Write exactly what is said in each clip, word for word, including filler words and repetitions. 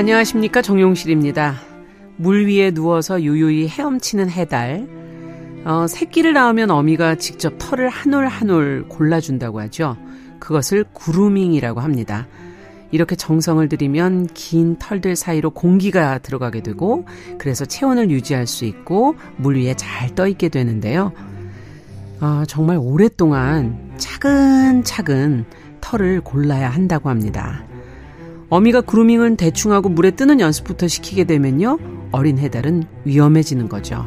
안녕하십니까, 정용실입니다. 물 위에 누워서 유유히 헤엄치는 해달. 어, 새끼를 낳으면 어미가 직접 털을 한 올 한 올 골라준다고 하죠. 그것을 그루밍이라고 합니다. 이렇게 정성을 들이면 긴 털들 사이로 공기가 들어가게 되고, 그래서 체온을 유지할 수 있고 물 위에 잘 떠있게 되는데요. 아, 정말 오랫동안 차근차근 털을 골라야 한다고 합니다. 어미가 그루밍은 대충하고 물에 뜨는 연습부터 시키게 되면요, 어린 해달은 위험해지는 거죠.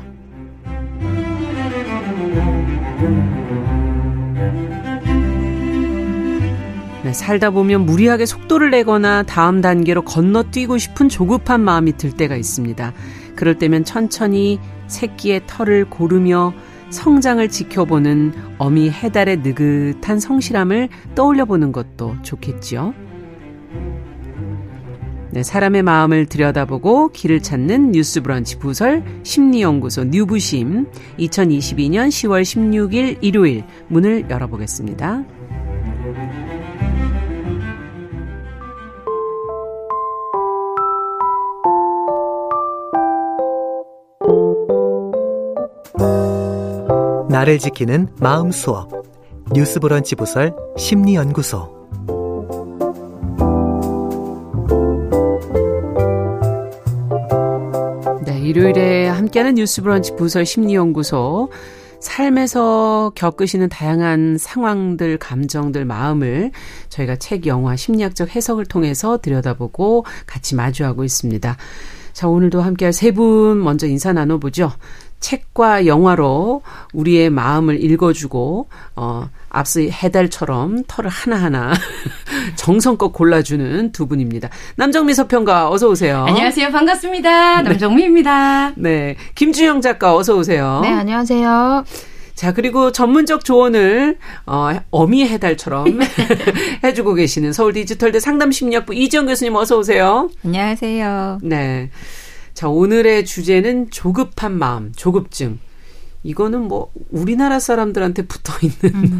네, 살다 보면 무리하게 속도를 내거나 다음 단계로 건너뛰고 싶은 조급한 마음이 들 때가 있습니다. 그럴 때면 천천히 새끼의 털을 고르며 성장을 지켜보는 어미 해달의 느긋한 성실함을 떠올려보는 것도 좋겠지요. 네, 사람의 마음을 들여다보고 길을 찾는 뉴스브런치 부설 심리연구소 뉴부심, 이천이십이 년 시월 십육일 일요일 문을 열어보겠습니다. 나를 지키는 마음 수업, 뉴스브런치 부설 심리연구소. 일요일에 함께하는 뉴스브런치 부설 심리연구소, 삶에서 겪으시는 다양한 상황들, 감정들, 마음을 저희가 책, 영화, 심리학적 해석을 통해서 들여다보고 같이 마주하고 있습니다. 자, 오늘도 함께할 세 분 먼저 인사 나눠보죠. 책과 영화로 우리의 마음을 읽어주고, 어, 앞서 해달처럼 털을 하나하나 정성껏 골라주는 두 분입니다. 남정미 서평가, 어서 오세요. 안녕하세요. 반갑습니다. 남정미입니다. 네. 네. 김준영 작가, 어서 오세요. 네, 안녕하세요. 자, 그리고 전문적 조언을 어, 어미 해달처럼 해주고 계시는 서울 디지털대 상담심리학부 이지영 교수님, 어서 오세요. 안녕하세요. 네. 자, 오늘의 주제는 조급한 마음, 조급증. 이거는 뭐 우리나라 사람들한테 붙어있는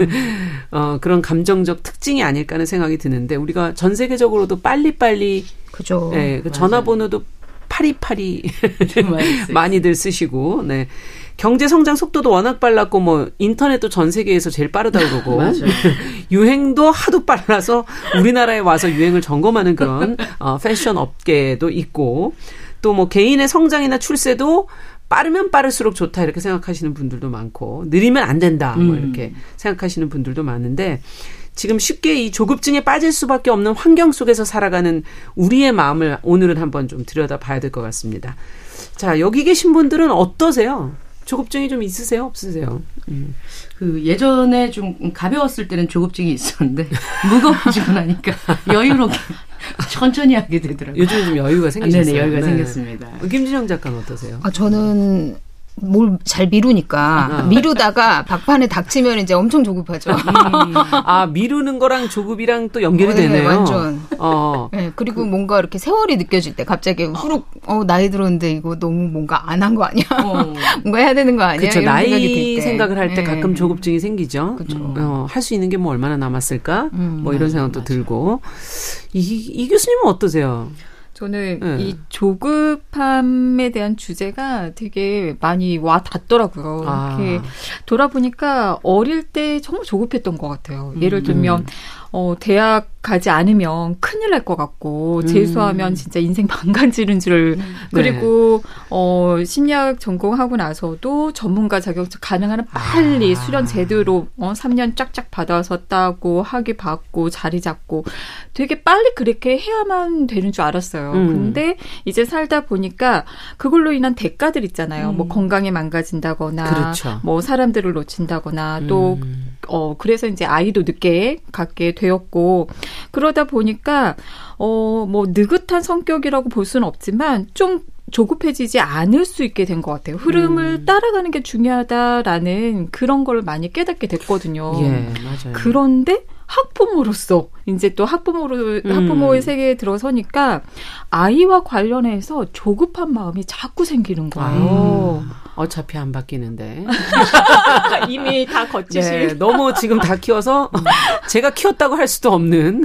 어, 그런 감정적 특징이 아닐까 하는 생각이 드는데, 우리가 전 세계적으로도 빨리빨리, 그죠. 네, 그 전화번호도 파리파리 많이들 쓰시고, 네. 경제 성장 속도도 워낙 빨랐고, 뭐 인터넷도 전 세계에서 제일 빠르다고 그러고 유행도 하도 빨라서 우리나라에 와서 유행을 점검하는 그런 어, 패션 업계도 있고, 또 뭐 개인의 성장이나 출세도 빠르면 빠를수록 좋다 이렇게 생각하시는 분들도 많고, 느리면 안 된다 뭐 이렇게 음. 생각하시는 분들도 많은데, 지금 쉽게 이 조급증에 빠질 수밖에 없는 환경 속에서 살아가는 우리의 마음을 오늘은 한번 좀 들여다봐야 될 것 같습니다. 자, 여기 계신 분들은 어떠세요? 조급증이 좀 있으세요? 없으세요? 음. 그 예전에 좀 가벼웠을 때는 조급증이 있었는데 무거워지고 나니까 여유롭게 천천히 하게 되더라고요. 요즘에 좀 여유가 생기셨어요? 네네, 여유가 네. 생겼습니다. 김준영 작가는 어떠세요? 아, 저는 뭘 잘 미루니까, 어. 미루다가 막판에 닥치면 이제 엄청 조급하죠. 음. 아, 미루는 거랑 조급이랑 또 연결이 어, 네, 되네요. 완전. 어. 네, 그리고 그, 뭔가 이렇게 세월이 느껴질 때 갑자기 후룩, 어, 어 나이 들었는데 이거 너무 뭔가 안 한 거 아니야? 어. 뭔가 해야 되는 거 아니야? 그렇죠. 나이 생각을 할 때 가끔 네. 조급증이 생기죠. 그렇죠. 음. 어, 할 수 있는 게 뭐 얼마나 남았을까? 음, 뭐 이런 맞아, 생각도 맞아. 들고. 이, 이 교수님은 어떠세요? 저는 네. 이 조급함에 대한 주제가 되게 많이 와 닿더라고요. 아. 이렇게 돌아보니까 어릴 때 정말 조급했던 것 같아요. 예를 들면 음. 어, 대학 가지 않으면 큰일 날 것 같고, 음. 재수하면 진짜 인생 망가지는 줄, 음. 그리고 네. 어, 심리학 전공하고 나서도 전문가 자격증 가능한 빨리 아. 수련 제대로 어, 삼 년 쫙쫙 받아서 따고 학위 받고 자리 잡고 되게 빨리 그렇게 해야만 되는 줄 알았어요. 음. 근데 이제 살다 보니까 그걸로 인한 대가들 있잖아요. 음. 뭐 건강이 망가진다거나, 그렇죠. 뭐 사람들을 놓친다거나, 음. 또 어, 그래서 이제 아이도 늦게 갖게 되었고, 그러다 보니까 어, 뭐 느긋한 성격이라고 볼 수는 없지만 좀 조급해지지 않을 수 있게 된 것 같아요. 흐름을 음. 따라가는 게 중요하다라는 그런 걸 많이 깨닫게 됐거든요. 예, 맞아요. 그런데 학부모로서 이제 또 학부모로 학부모의 음. 세계에 들어서니까 아이와 관련해서 조급한 마음이 자꾸 생기는 거예요. 아. 어차피 안 바뀌는데. 이미 다 거치실. 네, 너무 지금 다 키워서 제가 키웠다고 할 수도 없는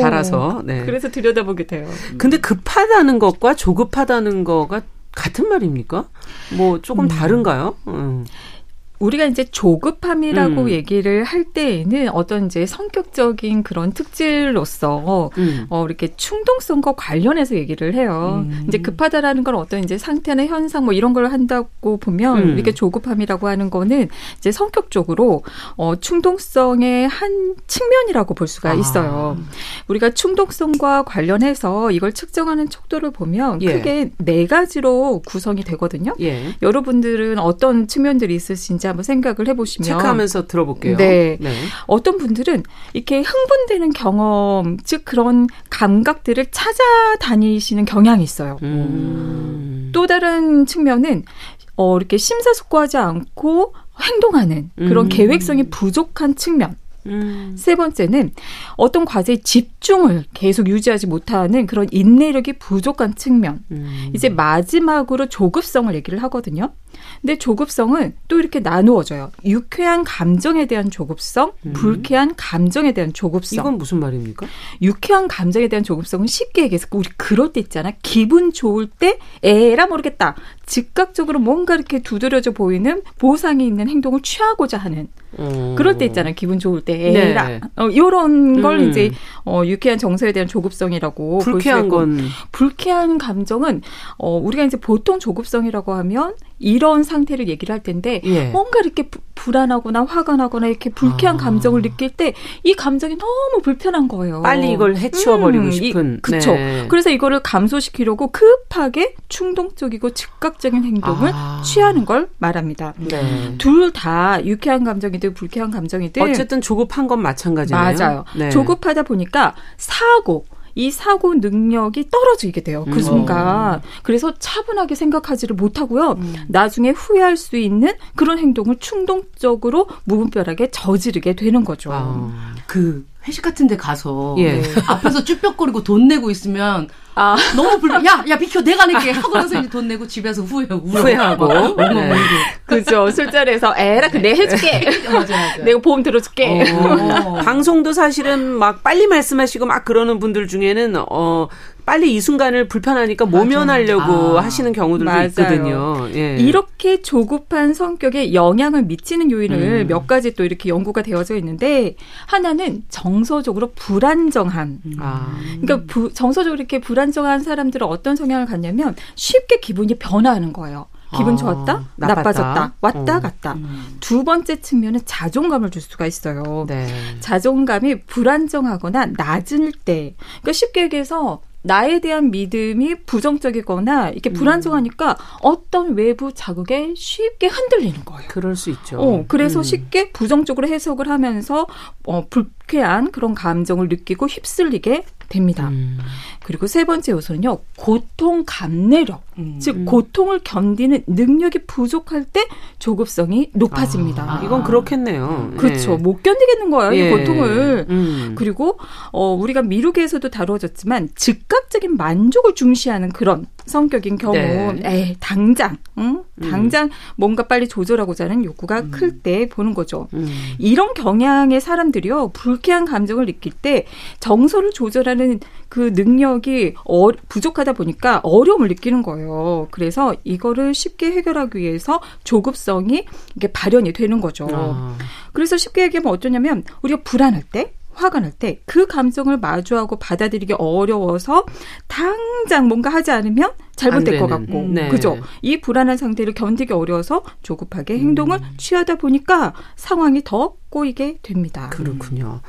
자라서. 네. 그래서 들여다보게 돼요. 근데 급하다는 것과 조급하다는 거가 같은 말입니까? 뭐 조금 음. 다른가요? 음. 우리가 이제 조급함이라고 음. 얘기를 할 때에는 어떤 이제 성격적인 그런 특질로서 음. 어, 이렇게 충동성과 관련해서 얘기를 해요. 음. 이제 급하다라는 건 어떤 이제 상태나 현상 뭐 이런 걸 한다고 보면 음. 이렇게 조급함이라고 하는 거는 이제 성격적으로 어, 충동성의 한 측면이라고 볼 수가 있어요. 아. 우리가 충동성과 관련해서 이걸 측정하는 척도를 보면 예. 크게 네 가지로 구성이 되거든요. 예. 여러분들은 어떤 측면들이 있으신지 한번 생각을 해보시면 체크하면서 들어볼게요. 네. 네. 어떤 분들은 이렇게 흥분되는 경험, 즉 그런 감각들을 찾아다니시는 경향이 있어요. 음. 또 다른 측면은 어, 이렇게 심사숙고하지 않고 행동하는 그런 음. 계획성이 부족한 측면. 음. 세 번째는 어떤 과제에 집중을 계속 유지하지 못하는 그런 인내력이 부족한 측면. 음. 이제 마지막으로 조급성을 얘기를 하거든요. 근데 조급성은 또 이렇게 나누어져요. 유쾌한 감정에 대한 조급성, 음. 불쾌한 감정에 대한 조급성. 이건 무슨 말입니까? 유쾌한 감정에 대한 조급성은 쉽게 얘기해서 우리 그럴 때 있잖아. 기분 좋을 때 에라 모르겠다. 즉각적으로 뭔가 이렇게 두드려져 보이는 보상이 있는 행동을 취하고자 하는. 음. 그럴 때 있잖아. 기분 좋을 때 에라. 네. 어, 이런 걸 음. 이제 어, 유쾌한 정서에 대한 조급성이라고. 불쾌한 건. 불쾌한 감정은 어, 우리가 이제 보통 조급성이라고 하면 이런 상태를 얘기를 할 텐데 예. 뭔가 이렇게 부, 불안하거나 화가 나거나 이렇게 불쾌한 아. 감정을 느낄 때 이 감정이 너무 불편한 거예요. 빨리 이걸 해치워버리고 음, 싶은. 그렇죠. 네. 그래서 이거를 감소시키려고 급하게 충동적이고 즉각적인 행동을 아. 취하는 걸 말합니다. 네. 둘 다 유쾌한 감정이든 불쾌한 감정이든 어쨌든 조급한 건 마찬가지네요. 맞아요. 네. 조급하다 보니까 사고. 이 사고 능력이 떨어지게 돼요. 그 순간. 음. 그래서 차분하게 생각하지를 못하고요. 음. 나중에 후회할 수 있는 그런 행동을 충동적으로 무분별하게 저지르게 되는 거죠. 아. 그 회식 같은 데 가서 예. 네. 앞에서 쭈뼛거리고 돈 내고 있으면 아. 너무 불편. 야, 야 비켜 내가 낼게 하고 나서 이제 돈 내고 집에서 후회 울어. 후회하고. 네. 그죠. 술자리에서 에라 그 내 해줄게. 맞아, 맞아. 내가 보험 들어줄게. 어. 방송도 사실은 막 빨리 말씀하시고 막 그러는 분들 중에는 어. 빨리 이 순간을 불편하니까 모면하려고 아, 하시는 경우들도 맞아요. 있거든요. 예. 이렇게 조급한 성격에 영향을 미치는 요인을 음. 몇 가지 또 이렇게 연구가 되어져 있는데 하나는 정서적으로 불안정함. 음. 아. 그러니까 부, 정서적으로 이렇게 불안정한 사람들은 어떤 성향을 갖냐면 쉽게 기분이 변화하는 거예요. 기분 좋았다, 아, 나빠졌다, 왔다 어. 갔다. 음. 두 번째 측면은 자존감을 줄 수가 있어요. 네. 자존감이 불안정하거나 낮을 때, 그러니까 쉽게 얘기해서 나에 대한 믿음이 부정적이거나 이렇게 불안정하니까 음. 어떤 외부 자극에 쉽게 흔들리는 거예요. 그럴 수 있죠. 어, 그래서 음. 쉽게 부정적으로 해석을 하면서 어, 불쾌한 그런 감정을 느끼고 휩쓸리게 됩니다. 음. 그리고 세 번째 요소는요. 고통 감내력. 음. 즉 고통을 견디는 능력이 부족할 때 조급성이 높아집니다. 아, 이건 그렇겠네요. 그렇죠. 네. 못 견디겠는 거예요. 예. 이 고통을. 음. 그리고 어, 우리가 미루기에서도 다루어졌지만 즉각적인 만족을 중시하는 그런 성격인 경우 네. 에이, 당장 응? 당장 음. 뭔가 빨리 조절하고자 하는 욕구가 음. 클 때 보는 거죠. 음. 이런 경향의 사람들이요. 불쾌한 감정을 느낄 때 정서를 조절하는 그 능력이 어, 부족하다 보니까 어려움을 느끼는 거예요. 그래서 이거를 쉽게 해결하기 위해서 조급성이 이게 발현이 되는 거죠. 아. 그래서 쉽게 얘기하면 어쩌냐면 우리가 불안할 때 화가 날 때 그 감정을 마주하고 받아들이기 어려워서 당장 뭔가 하지 않으면 잘못될 것 같고 네. 그죠? 이 불안한 상태를 견디기 어려워서 조급하게 음. 행동을 취하다 보니까 상황이 더 꼬이게 됩니다. 그렇군요.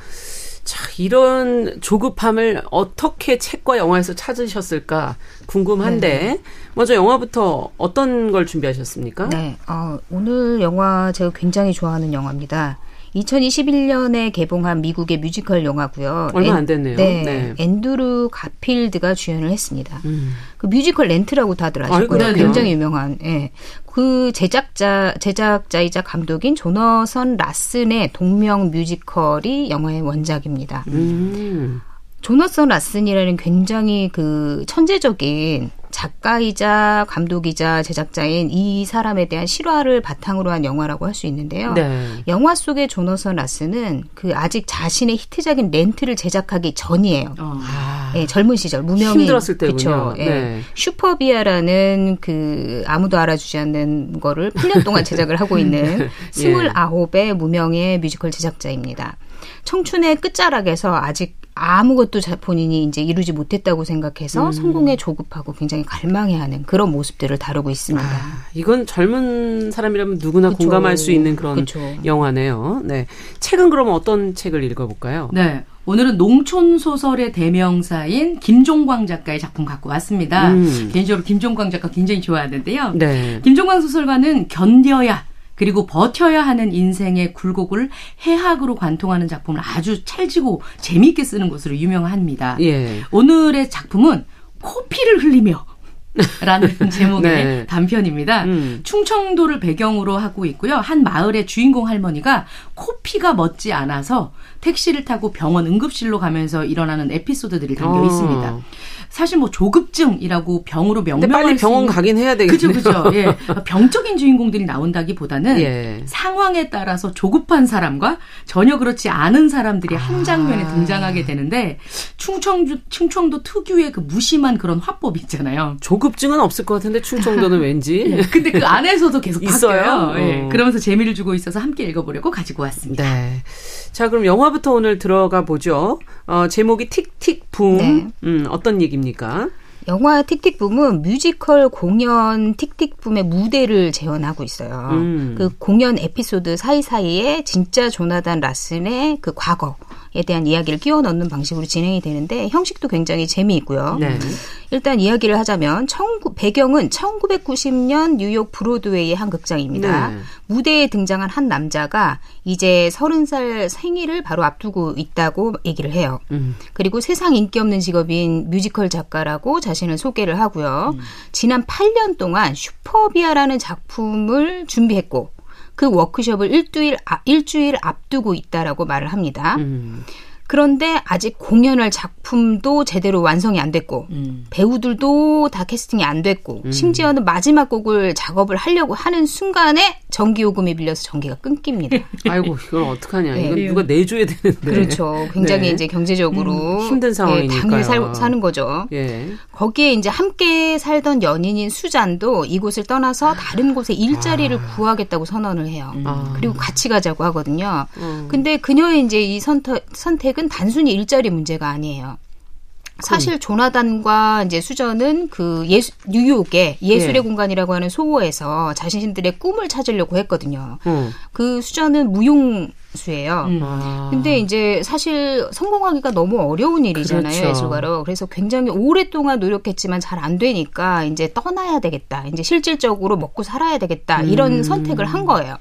자, 이런 조급함을 어떻게 책과 영화에서 찾으셨을까 궁금한데 네. 먼저 영화부터 어떤 걸 준비하셨습니까? 네, 어, 오늘 영화 제가 굉장히 좋아하는 영화입니다. 이천이십일 년에 개봉한 미국의 뮤지컬 영화고요. 얼마 안 됐네요. 네, 네. 앤드루 가필드가 주연을 했습니다. 음. 그 뮤지컬 렌트라고 다들 아실 거예요. 굉장히 유명한. 예. 그 제작자, 제작자이자 감독인 조너선 라슨의 동명 뮤지컬이 영화의 원작입니다. 음. 조너선 라슨이라는 굉장히 그 천재적인 작가이자 감독이자 제작자인 이 사람에 대한 실화를 바탕으로 한 영화라고 할 수 있는데요. 네. 영화 속의 조너선 라슨은 그 아직 자신의 히트작인 렌트를 제작하기 전이에요. 어. 아. 네, 젊은 시절 무명인 힘들었을 때군요. 네. 네. 슈퍼비아라는 그 아무도 알아주지 않는 거를 팔 년 동안 제작을 하고 있는 스물아홉의 무명의 뮤지컬 제작자입니다. 청춘의 끝자락에서 아직 아무것도 본인이 이제 이루지 못했다고 생각해서 음. 성공에 조급하고 굉장히 갈망해하는 그런 모습들을 다루고 있습니다. 아, 이건 젊은 사람이라면 누구나 그쵸. 공감할 수 있는 그런 그쵸. 영화네요. 네, 책은 그럼 어떤 책을 읽어볼까요? 네, 오늘은 농촌 소설의 대명사인 김종광 작가의 작품 갖고 왔습니다. 음. 개인적으로 김종광 작가 굉장히 좋아하는데요. 네. 김종광 소설가는 견뎌야 그리고 버텨야 하는 인생의 굴곡을 해학으로 관통하는 작품을 아주 찰지고 재미있게 쓰는 것으로 유명합니다. 예. 오늘의 작품은 코피를 흘리며 라는 제목의 네. 단편입니다. 음. 충청도를 배경으로 하고 있고요. 한 마을의 주인공 할머니가 코피가 멋지 않아서 택시를 타고 병원 응급실로 가면서 일어나는 에피소드들이 담겨 어. 있습니다. 사실 뭐 조급증이라고 병으로 명명할 빨리 병원 있는... 가긴 해야 되겠네요. 그렇죠, 그렇죠. 예. 병적인 주인공들이 나온다기보다는 예. 상황에 따라서 조급한 사람과 전혀 그렇지 않은 사람들이 아. 한 장면에 등장하게 되는데 충청주, 충청도 특유의 그 무심한 그런 화법이 있잖아요. 조급증은 없을 것 같은데 충청도는 왠지. 예. 근데 그 안에서도 계속 있어요. 예. 어. 그러면서 재미를 주고 있어서 함께 읽어보려고 가지고 왔습니다. 네. 자, 그럼 영화부터 오늘 들어가 보죠. 어, 제목이 틱틱붐. 네. 음, 어떤 얘기입니까? 영화 틱틱붐은 뮤지컬 공연 틱틱붐의 무대를 재현하고 있어요. 음. 그 공연 에피소드 사이사이에 진짜 조나단 라슨의 그 과거 에 대한 이야기를 끼워 넣는 방식으로 진행이 되는데 형식도 굉장히 재미있고요. 네. 일단 이야기를 하자면 천구, 배경은 천구백구십 년 뉴욕 브로드웨이의 한 극장입니다. 네. 무대에 등장한 한 남자가 이제 서른 살 생일을 바로 앞두고 있다고 얘기를 해요. 음. 그리고 세상 인기 없는 직업인 뮤지컬 작가라고 자신을 소개를 하고요. 음. 지난 팔 년 동안 슈퍼비아라는 작품을 준비했고 그 워크숍을 일주일, 일주일 앞두고 있다라고 말을 합니다. 음. 그런데 아직 공연할 작품도 제대로 완성이 안 됐고 음. 배우들도 다 캐스팅이 안 됐고 음. 심지어는 마지막 곡을 작업을 하려고 하는 순간에 전기요금이 밀려서 전기가 끊깁니다. 아이고 이걸 어떡하냐. 네. 이건 누가 내줘야 되는데. 그렇죠. 굉장히 네. 이제 경제적으로 음, 힘든 상황이니까요. 네, 당을 살, 사는 거죠. 예. 거기에 이제 함께 살던 연인인 수잔도 이곳을 떠나서 다른 곳에 일자리를 아. 구하겠다고 선언을 해요. 음. 아. 그리고 같이 가자고 하거든요. 음. 근데 그녀의 이제 이 선택, 선택 단순히 일자리 문제가 아니에요. 사실 음. 조나단과 이제 수전은 그 예수, 뉴욕의 예술의 예. 공간이라고 하는 소호에서 자신들의 꿈을 찾으려고 했거든요. 음. 그 수전은 무용수예요. 음. 아. 근데 이제 사실 성공하기가 너무 어려운 일이잖아요. 그렇죠. 예술가로. 그래서 굉장히 오랫동안 노력했지만 잘 안 되니까 이제 떠나야 되겠다. 이제 실질적으로 먹고 살아야 되겠다. 음. 이런 선택을 한 거예요.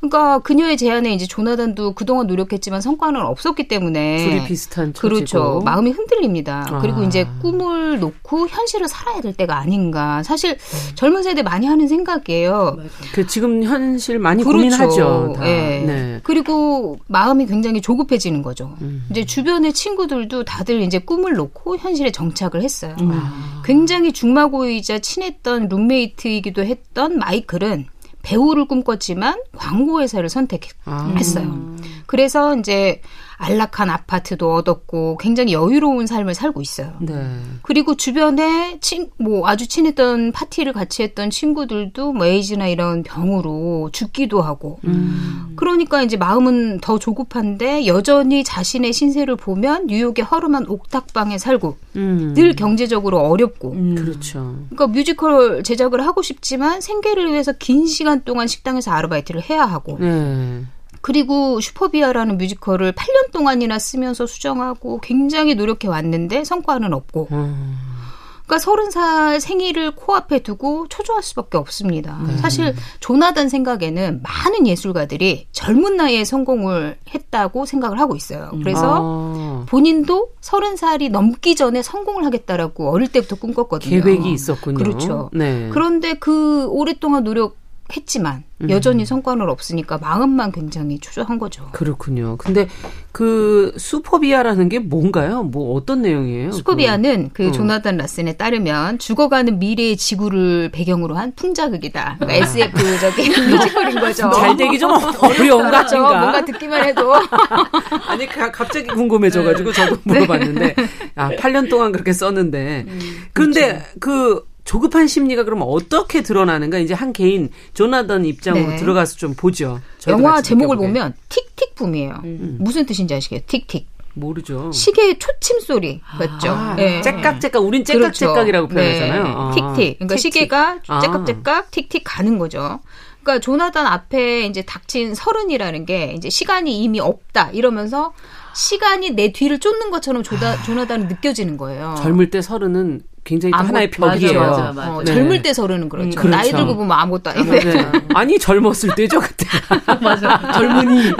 그러니까 그녀의 제안에 이제 조나단도 그동안 노력했지만 성과는 없었기 때문에 둘이 비슷한 처지고 그렇죠. 마음이 흔들립니다. 아. 그리고 이제 꿈을 놓고 현실을 살아야 될 때가 아닌가. 사실 음. 젊은 세대 많이 하는 생각이에요. 그 지금 현실 많이 그렇죠. 고민하죠. 다. 네. 네. 그리고 마음이 굉장히 조급해지는 거죠. 음. 이제 주변의 친구들도 다들 이제 꿈을 놓고 현실에 정착을 했어요. 음. 굉장히 중마고이자 친했던 룸메이트이기도 했던 마이클은 배우를 꿈꿨지만 광고 회사를 선택했어요. 아. 그래서 이제 안락한 아파트도 얻었고 굉장히 여유로운 삶을 살고 있어요. 네. 그리고 주변에 친, 뭐 아주 친했던 파티를 같이 했던 친구들도 뭐 에이즈나 이런 병으로 죽기도 하고 음. 그러니까 이제 마음은 더 조급한데 여전히 자신의 신세를 보면 뉴욕의 허름한 옥탑방에 살고 음. 늘 경제적으로 어렵고 음. 그렇죠. 그러니까 뮤지컬 제작을 하고 싶지만 생계를 위해서 긴 시간 동안 식당에서 아르바이트를 해야 하고 네. 그리고 슈퍼비아라는 뮤지컬을 팔 년 동안이나 쓰면서 수정하고 굉장히 노력해 왔는데 성과는 없고 음. 그러니까 서른 살 생일을 코앞에 두고 초조할 수밖에 없습니다. 네. 사실 조나단 생각에는 많은 예술가들이 젊은 나이에 성공을 했다고 생각을 하고 있어요. 그래서 아. 본인도 서른 살이 넘기 전에 성공을 하겠다라고 어릴 때부터 꿈꿨거든요. 계획이 있었군요. 그렇죠. 네. 그런데 그 오랫동안 노력 했지만 여전히 성과는 없으니까 마음만 굉장히 초조한 거죠. 그렇군요. 근데 그 수퍼비아라는 게 뭔가요? 뭐 어떤 내용이에요? 수퍼비아는 그, 그 어. 조너선 라슨에 따르면 죽어가는 미래의 지구를 배경으로 한 풍자극이다. 그러니까 아. 에스에프적인 뮤지컬인 거죠. 잘 되기 좀 어려운 것 같은가? 뭔가 듣기만 해도. 아니 가, 갑자기 궁금해져가지고 저도 물어봤는데 아, 팔 년 동안 그렇게 썼는데 음, 그런데 그렇죠. 그 조급한 심리가 그럼 어떻게 드러나는가? 이제 한 개인 조나단 입장으로 네. 들어가서 좀 보죠. 영화 제목을 느껴보게. 보면 틱틱붐이에요. 음. 무슨 뜻인지 아시겠어요? 틱틱. 모르죠. 시계의 초침 소리 맞죠? 아, 네. 째깍째깍. 우린 째깍째깍이라고 그렇죠. 표현하잖아요. 네. 아. 틱틱. 그러니까 틱틱. 시계가 째깍째깍 틱틱 가는 거죠. 그러니까 조나단 앞에 이제 닥친 서른이라는 게 이제 시간이 이미 없다 이러면서 시간이 내 뒤를 쫓는 것처럼 조다, 조나단은 느껴지는 거예요. 젊을 때 서른은 굉장히 또 아무, 하나의 벽이에요. 맞아, 맞아, 맞아. 어, 네. 젊을 때 서른은 그렇죠. 음, 그렇죠. 나이 들고 보면 아무것도 아닌데. 네. 아니 젊었을 때죠 그때. 맞아. 젊은이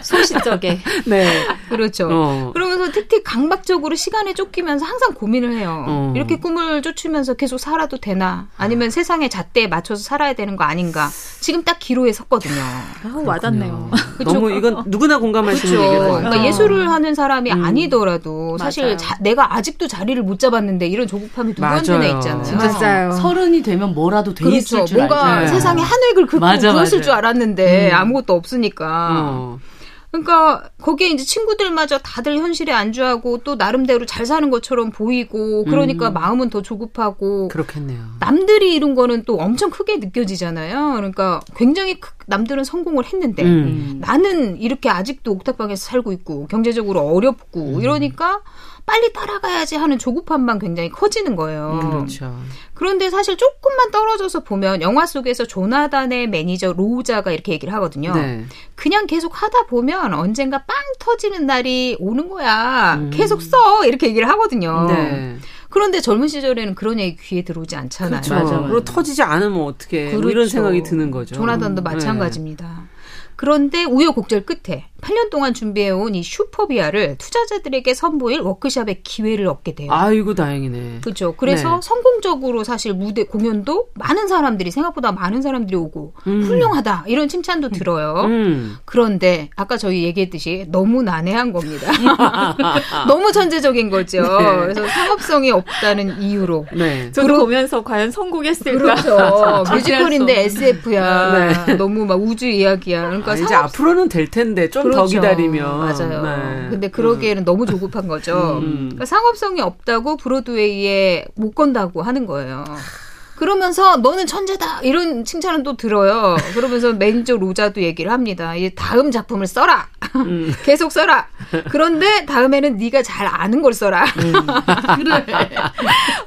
소시적에. 네. 그렇죠. 어. 그러면서 틱틱 강박적으로 시간에 쫓기면서 항상 고민을 해요. 어. 이렇게 꿈을 쫓으면서 계속 살아도 되나? 아니면 세상의 잣대에 맞춰서 살아야 되는 거 아닌가? 지금 딱 기로에 섰거든요. 아, 와닿네요. 그렇죠? 너무 이건 누구나 공감하시는 그렇죠. 얘기예요. 그러니까 어. 예술을 하는 사람이 음. 아니더라도 사실 자, 내가 아직도 자리를 못 잡았는데 이런 조급한 누구한테나 있잖아요. 진짜 맞아요. 서른이 되면 뭐라도 돼 그렇죠. 있을 줄 알죠. 뭔가 세상에 한 획을 긋고 그었을 줄 알았는데 음. 아무것도 없으니까. 어. 그러니까 거기에 이제 친구들마저 다들 현실에 안주하고 또 나름대로 잘 사는 것처럼 보이고 그러니까 음. 마음은 더 조급하고. 그렇겠네요. 남들이 이룬 거는 또 엄청 크게 느껴지잖아요. 그러니까 굉장히 크, 남들은 성공을 했는데 음. 나는 이렇게 아직도 옥탑방에서 살고 있고 경제적으로 어렵고 음. 이러니까 빨리 따라가야지 하는 조급함만 굉장히 커지는 거예요. 그렇죠. 그런데 사실 조금만 떨어져서 보면 영화 속에서 조나단의 매니저 로우자가 이렇게 얘기를 하거든요. 네. 그냥 계속 하다 보면 언젠가 빵 터지는 날이 오는 거야. 음. 계속 써 이렇게 얘기를 하거든요. 네. 그런데 젊은 시절에는 그런 얘기 귀에 들어오지 않잖아요. 그렇죠. 맞아, 맞아. 그리고 터지지 않으면 어떡해. 그렇죠. 뭐 이런 생각이 드는 거죠. 조나단도 마찬가지입니다. 네. 그런데 우여곡절 끝에 팔 년 동안 준비해온 이 슈퍼비아를 투자자들에게 선보일 워크숍의 기회를 얻게 돼요. 아이고 다행이네. 그렇죠. 그래서 네. 성공적으로 사실 무대 공연도 많은 사람들이 생각보다 많은 사람들이 오고 음. 훌륭하다 이런 칭찬도 들어요. 음. 그런데 아까 저희 얘기했듯이 너무 난해한 겁니다. 너무 천재적인 거죠. 네. 그래서 상업성이 없다는 이유로. 네. 저도 그러... 보면서 과연 성공했을까. 그렇죠. 뮤지컬인데 에스에프야. 네. 너무 막 우주 이야기야. 그러니까 아, 이제 상업... 앞으로는 될 텐데 좀 더 그렇죠. 기다리면. 맞아요. 네. 근데 그러기에는 음. 너무 조급한 거죠. 음. 그러니까 상업성이 없다고 브로드웨이에 못 건다고 하는 거예요. 그러면서 너는 천재다 이런 칭찬은 또 들어요. 그러면서 매니저 로자도 얘기를 합니다. 이제 다음 작품을 써라. 음. 계속 써라. 그런데 다음에는 네가 잘 아는 걸 써라. 음. 그래.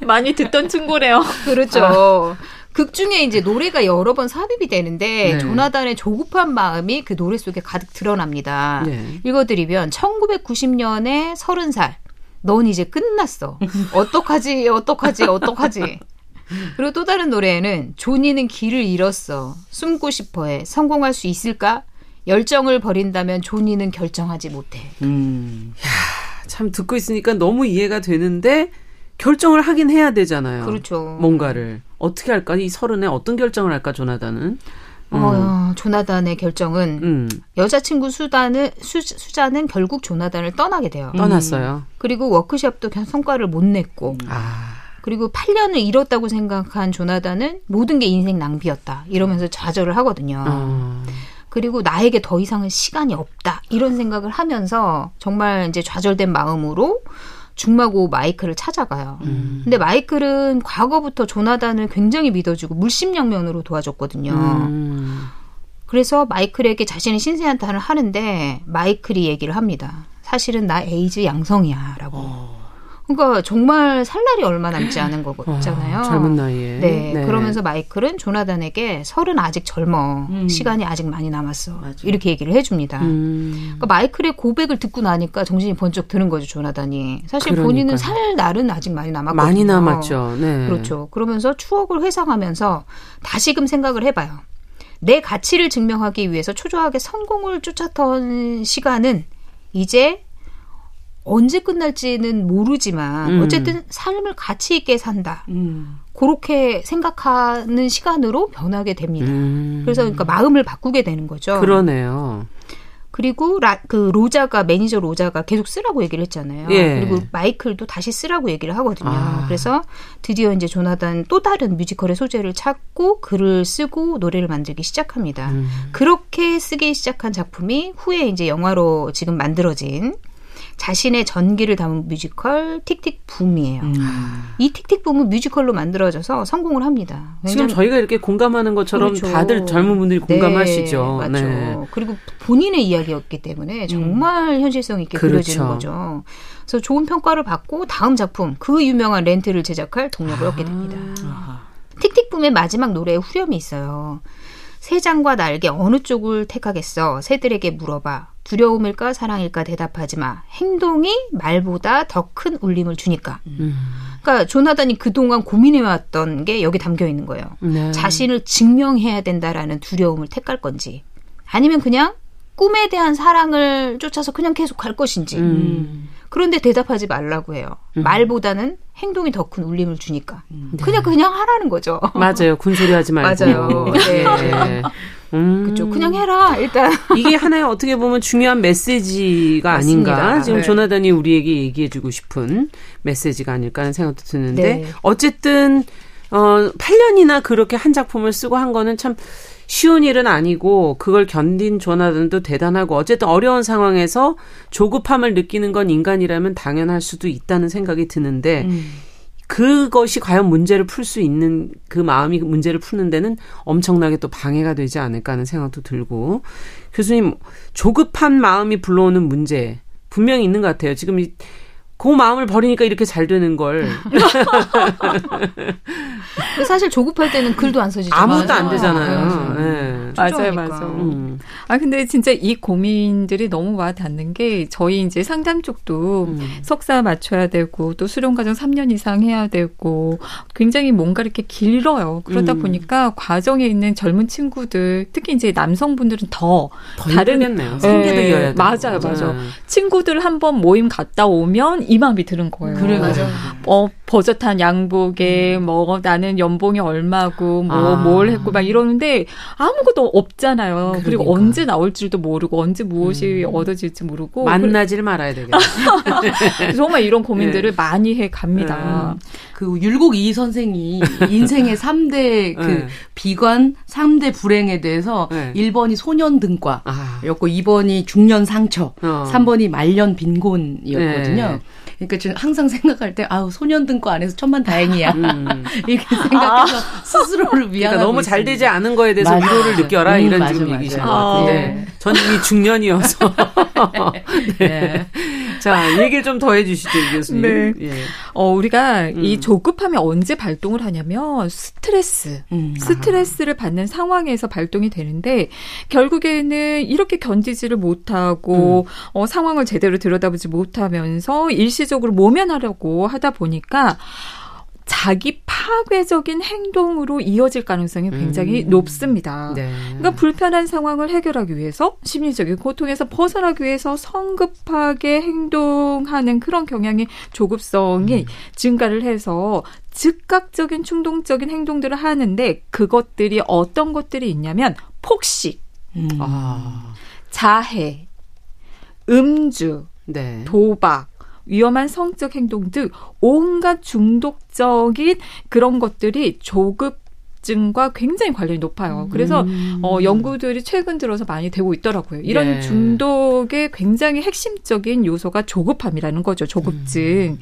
많이 듣던 충고래요. 그렇죠. 아. 극 중에 이제 노래가 여러 번 삽입이 되는데 네. 조나단의 조급한 마음이 그 노래 속에 가득 드러납니다. 네. 읽어드리면 천구백구십 년에 서른 살. 넌 이제 끝났어. 어떡하지 어떡하지 어떡하지. 그리고 또 다른 노래에는 조니는 길을 잃었어. 숨고 싶어해. 성공할 수 있을까? 열정을 버린다면 조니는 결정하지 못해. 음. 야, 참 듣고 있으니까 너무 이해가 되는데 결정을 하긴 해야 되잖아요. 그렇죠. 뭔가를. 어떻게 할까? 이 서른에 어떤 결정을 할까, 조나단은? 음. 어, 조나단의 결정은 음. 여자친구 수단은, 수, 수자는 결국 조나단을 떠나게 돼요. 떠났어요. 음. 그리고 워크숍도 성과를 못 냈고 아. 그리고 팔 년을 잃었다고 생각한 조나단은 모든 게 인생 낭비였다. 이러면서 좌절을 하거든요. 음. 그리고 나에게 더 이상은 시간이 없다. 이런 생각을 하면서 정말 이제 좌절된 마음으로 중마고 마이클을 찾아가요. 음. 근데 마이클은 과거부터 조나단을 굉장히 믿어주고 물심양면으로 도와줬거든요. 음. 그래서 마이클에게 자신의 신세한 탄을 하는데 마이클이 얘기를 합니다. 사실은 나 에이즈 양성이야 라고. 오. 그러니까 정말 살 날이 얼마 남지 않은 거잖아요. 아, 젊은 나이에. 네, 네. 그러면서 마이클은 조나단에게 서른 아직 젊어. 음. 시간이 아직 많이 남았어. 맞아. 이렇게 얘기를 해줍니다. 음. 그러니까 마이클의 고백을 듣고 나니까 정신이 번쩍 드는 거죠. 조나단이. 사실 그러니까요. 본인은 살 날은 아직 많이 남았거든요. 많이 남았죠. 네. 그렇죠. 그러면서 추억을 회상하면서 다시금 생각을 해봐요. 내 가치를 증명하기 위해서 초조하게 성공을 쫓았던 시간은 이제 언제 끝날지는 모르지만 음. 어쨌든 삶을 가치 있게 산다. 음. 그렇게 생각하는 시간으로 변하게 됩니다. 음. 그래서 그러니까 마음을 바꾸게 되는 거죠. 그러네요. 그리고 라, 그 로자가 매니저 로자가 계속 쓰라고 얘기를 했잖아요. 예. 그리고 마이클도 다시 쓰라고 얘기를 하거든요. 아. 그래서 드디어 이제 조나단 또 다른 뮤지컬의 소재를 찾고 글을 쓰고 노래를 만들기 시작합니다. 음. 그렇게 쓰기 시작한 작품이 후에 이제 영화로 지금 만들어진 자신의 전기를 담은 뮤지컬 틱틱붐이에요. 음. 이 틱틱붐은 뮤지컬로 만들어져서 성공을 합니다. 지금 저희가 이렇게 공감하는 것처럼 그렇죠. 다들 젊은 분들이 공감하시죠. 네, 맞죠. 네. 그리고 본인의 이야기였기 때문에 정말 음. 현실성 있게 그렇죠. 그려지는 거죠. 그래서 좋은 평가를 받고 다음 작품 그 유명한 렌트를 제작할 동력을 아. 얻게 됩니다. 아. 틱틱붐의 마지막 노래에 후렴이 있어요. 새장과 날개 어느 쪽을 택하겠어? 새들에게 물어봐. 두려움일까 사랑일까 대답하지 마. 행동이 말보다 더 큰 울림을 주니까. 음. 그러니까 조나단이 그동안 고민해왔던 게 여기 담겨 있는 거예요. 네. 자신을 증명해야 된다라는 두려움을 택할 건지 아니면 그냥 꿈에 대한 사랑을 쫓아서 그냥 계속 갈 것인지. 음. 그런데 대답하지 말라고 해요. 음. 말보다는 행동이 더 큰 울림을 주니까. 네. 그냥 그냥 하라는 거죠. 맞아요. 군소리 하지 말고. 맞아요. 네. 네. 음. 그렇죠. 그냥 해라. 일단 이게 하나의 어떻게 보면 중요한 메시지가 맞습니다. 아닌가. 지금 네. 조나단이 우리에게 얘기해주고 싶은 메시지가 아닐까 하는 생각도 드는데 네. 어쨌든 어, 팔 년이나 그렇게 한 작품을 쓰고 한 거는 참 쉬운 일은 아니고 그걸 견딘 조나단도 대단하고 어쨌든 어려운 상황에서 조급함을 느끼는 건 인간이라면 당연할 수도 있다는 생각이 드는데 음. 그것이 과연 문제를 풀 수 있는 그 마음이 문제를 푸는 데는 엄청나게 또 방해가 되지 않을까 하는 생각도 들고 교수님 조급한 마음이 불러오는 문제 분명히 있는 것 같아요. 지금 이, 그 마음을 버리니까 이렇게 잘 되는 걸. 사실 조급할 때는 글도 안 써지죠. 아무것도 맞아. 안 되잖아요. 네. 맞아요, 맞아요. 음. 아 근데 진짜 이 고민들이 너무 와 닿는 게 저희 이제 상담 쪽도 음. 석사 맞춰야 되고 또 수련 과정 삼 년 이상 해야 되고 굉장히 뭔가 이렇게 길어요. 그러다 음. 보니까 과정에 있는 젊은 친구들, 특히 이제 남성분들은 더, 더 다른 힘들겠네요. 네, 이어야 네, 맞아요, 맞아요. 네. 친구들 한번 모임 갔다 오면 이 마음이 드는 거예요. 그래, 맞아요. 어, 버젓한 양복에 음. 뭐 나는 연봉이 얼마고 뭐 뭘 아. 했고 막 이러는데 아무것도 없잖아요. 그러니까. 그리고 언제 나올지도 모르고 언제 무엇이 음. 얻어질지 모르고 만나질 그래. 말아야 되겠다. 정말 이런 고민들을 네. 많이 해갑니다. 음. 그 율곡이 선생이 인생의 삼 대 그 네. 비관 삼 대 불행에 대해서 네. 일 번이 소년 등과였고 아. 이 번이 중년 상처 어. 삼 번이 말년 빈곤이었거든요. 네. 그러니까 지금 항상 생각할 때 아우 소년 등과 안에서 천만 다행이야 음. 이렇게 생각해서 아. 스스로를 미안하고 그러니까 너무 있습니다. 잘 되지 않은 거에 대해서 맞아. 위로를 느껴라 음, 이런 맞아, 지금 얘기신 것 같은데 전 이미 중년이어서 네. 네. 자, 얘기를 좀 더 해 주시죠, 이 교수님. 네. 예. 어, 우리가 음. 이 조급함이 언제 발동을 하냐면 스트레스, 음. 스트레스를 받는 상황에서 발동이 되는데 결국에는 이렇게 견디지를 못하고 음. 어, 상황을 제대로 들여다보지 못하면서 일시적으로 모면하려고 하다 보니까 자기 파괴적인 행동으로 이어질 가능성이 굉장히 음. 높습니다. 네. 그러니까 불편한 상황을 해결하기 위해서 심리적인 고통에서 벗어나기 위해서 성급하게 행동하는 그런 경향이 조급성이 음. 증가를 해서 즉각적인 충동적인 행동들을 하는데 그것들이 어떤 것들이 있냐면 폭식, 음. 아. 자해, 음주, 네. 도박, 위험한 성적 행동 등 온갖 중독적인 그런 것들이 조급증과 굉장히 관련이 높아요. 그래서 음. 어, 연구들이 최근 들어서 많이 되고 있더라고요. 이런 네. 중독의 굉장히 핵심적인 요소가 조급함이라는 거죠. 조급증. 음.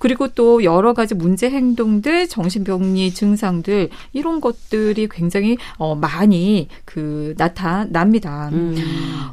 그리고 또 여러 가지 문제 행동들, 정신병리 증상들 이런 것들이 굉장히 어, 많이 그 나타납니다. 음.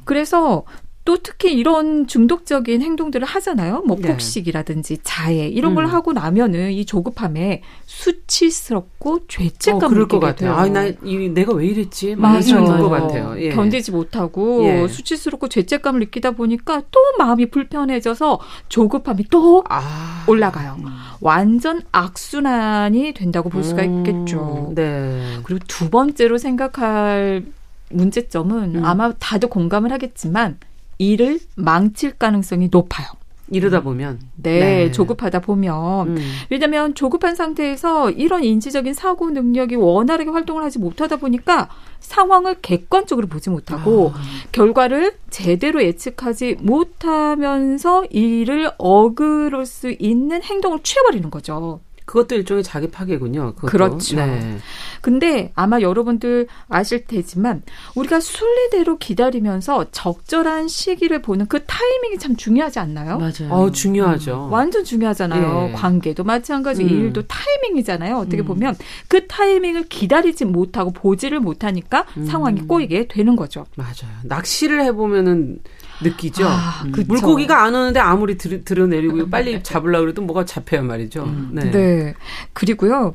그래서 또 특히 이런 중독적인 행동들을 하잖아요. 뭐 폭식이라든지 자해 이런 음. 걸 하고 나면은 이 조급함에 수치스럽고 죄책감을 어, 그럴 것 같아요. 아, 나 이, 내가 왜 이랬지? 맞아요. 것 같아요. 예. 견디지 못하고 예. 수치스럽고 죄책감을 느끼다 보니까 또 마음이 불편해져서 조급함이 또 아. 올라가요. 완전 악순환이 된다고 볼 수가 있겠죠. 음, 네. 그리고 두 번째로 생각할 문제점은 음. 아마 다들 공감을 하겠지만 이를 망칠 가능성이 높아요. 이러다 보면. 네, 네. 조급하다 보면. 음. 왜냐하면 조급한 상태에서 이런 인지적인 사고 능력이 원활하게 활동을 하지 못하다 보니까 상황을 객관적으로 보지 못하고 아. 결과를 제대로 예측하지 못하면서 이를 어그럴 수 있는 행동을 취해버리는 거죠. 그것도 일종의 자기 파괴군요. 그것도. 그렇죠. 네. 근데 아마 여러분들 아실 테지만 우리가 순리대로 기다리면서 적절한 시기를 보는 그 타이밍이 참 중요하지 않나요? 맞아요. 어, 중요하죠. 음, 완전 중요하잖아요. 예. 관계도 마찬가지 음. 일도 타이밍이잖아요. 어떻게 음. 보면 그 타이밍을 기다리지 못하고 보지를 못하니까 음. 상황이 꼬이게 되는 거죠. 맞아요. 낚시를 해보면은 느끼죠. 아, 음. 물고기가 안 오는데 아무리 들, 들어내리고 빨리 잡으려고 해도 뭐가 잡혀야 말이죠. 음. 네. 네. 그리고요.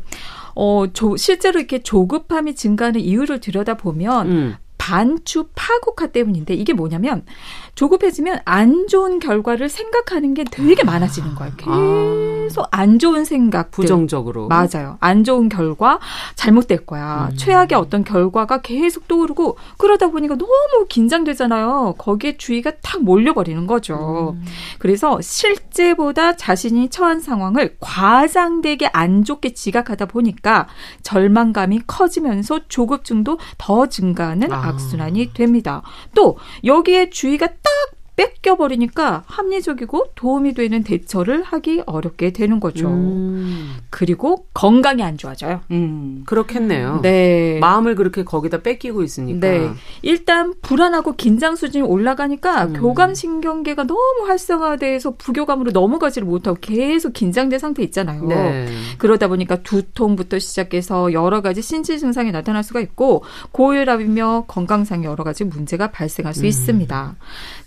어, 조, 실제로 이렇게 조급함이 증가하는 이유를 들여다보면 음. 반추 파국화 때문인데 이게 뭐냐면 조급해지면 안 좋은 결과를 생각하는 게 되게 많아지는 거예요. 계속 아. 안 좋은 생각들. 부정적으로. 맞아요. 안 좋은 결과 잘못될 거야. 음. 최악의 어떤 결과가 계속 떠오르고 그러다 보니까 너무 긴장되잖아요. 거기에 주의가 탁 몰려버리는 거죠. 음. 그래서 실제보다 자신이 처한 상황을 과장되게 안 좋게 지각하다 보니까 절망감이 커지면서 조급증도 더 증가하는 아. 악순환이 됩니다. 또 여기에 주의가 딱 뺏겨버리니까 합리적이고 도움이 되는 대처를 하기 어렵게 되는 거죠. 음. 그리고 건강이 안 좋아져요. 음, 그렇겠네요. 네. 마음을 그렇게 거기다 뺏기고 있으니까. 네. 일단 불안하고 긴장 수준이 올라가니까 음. 교감신경계가 너무 활성화돼서 부교감으로 넘어가지를 못하고 계속 긴장된 상태 있잖아요. 네. 그러다 보니까 두통부터 시작해서 여러 가지 신체 증상이 나타날 수가 있고 고혈압이며 건강상 여러 가지 문제가 발생할 수 음. 있습니다.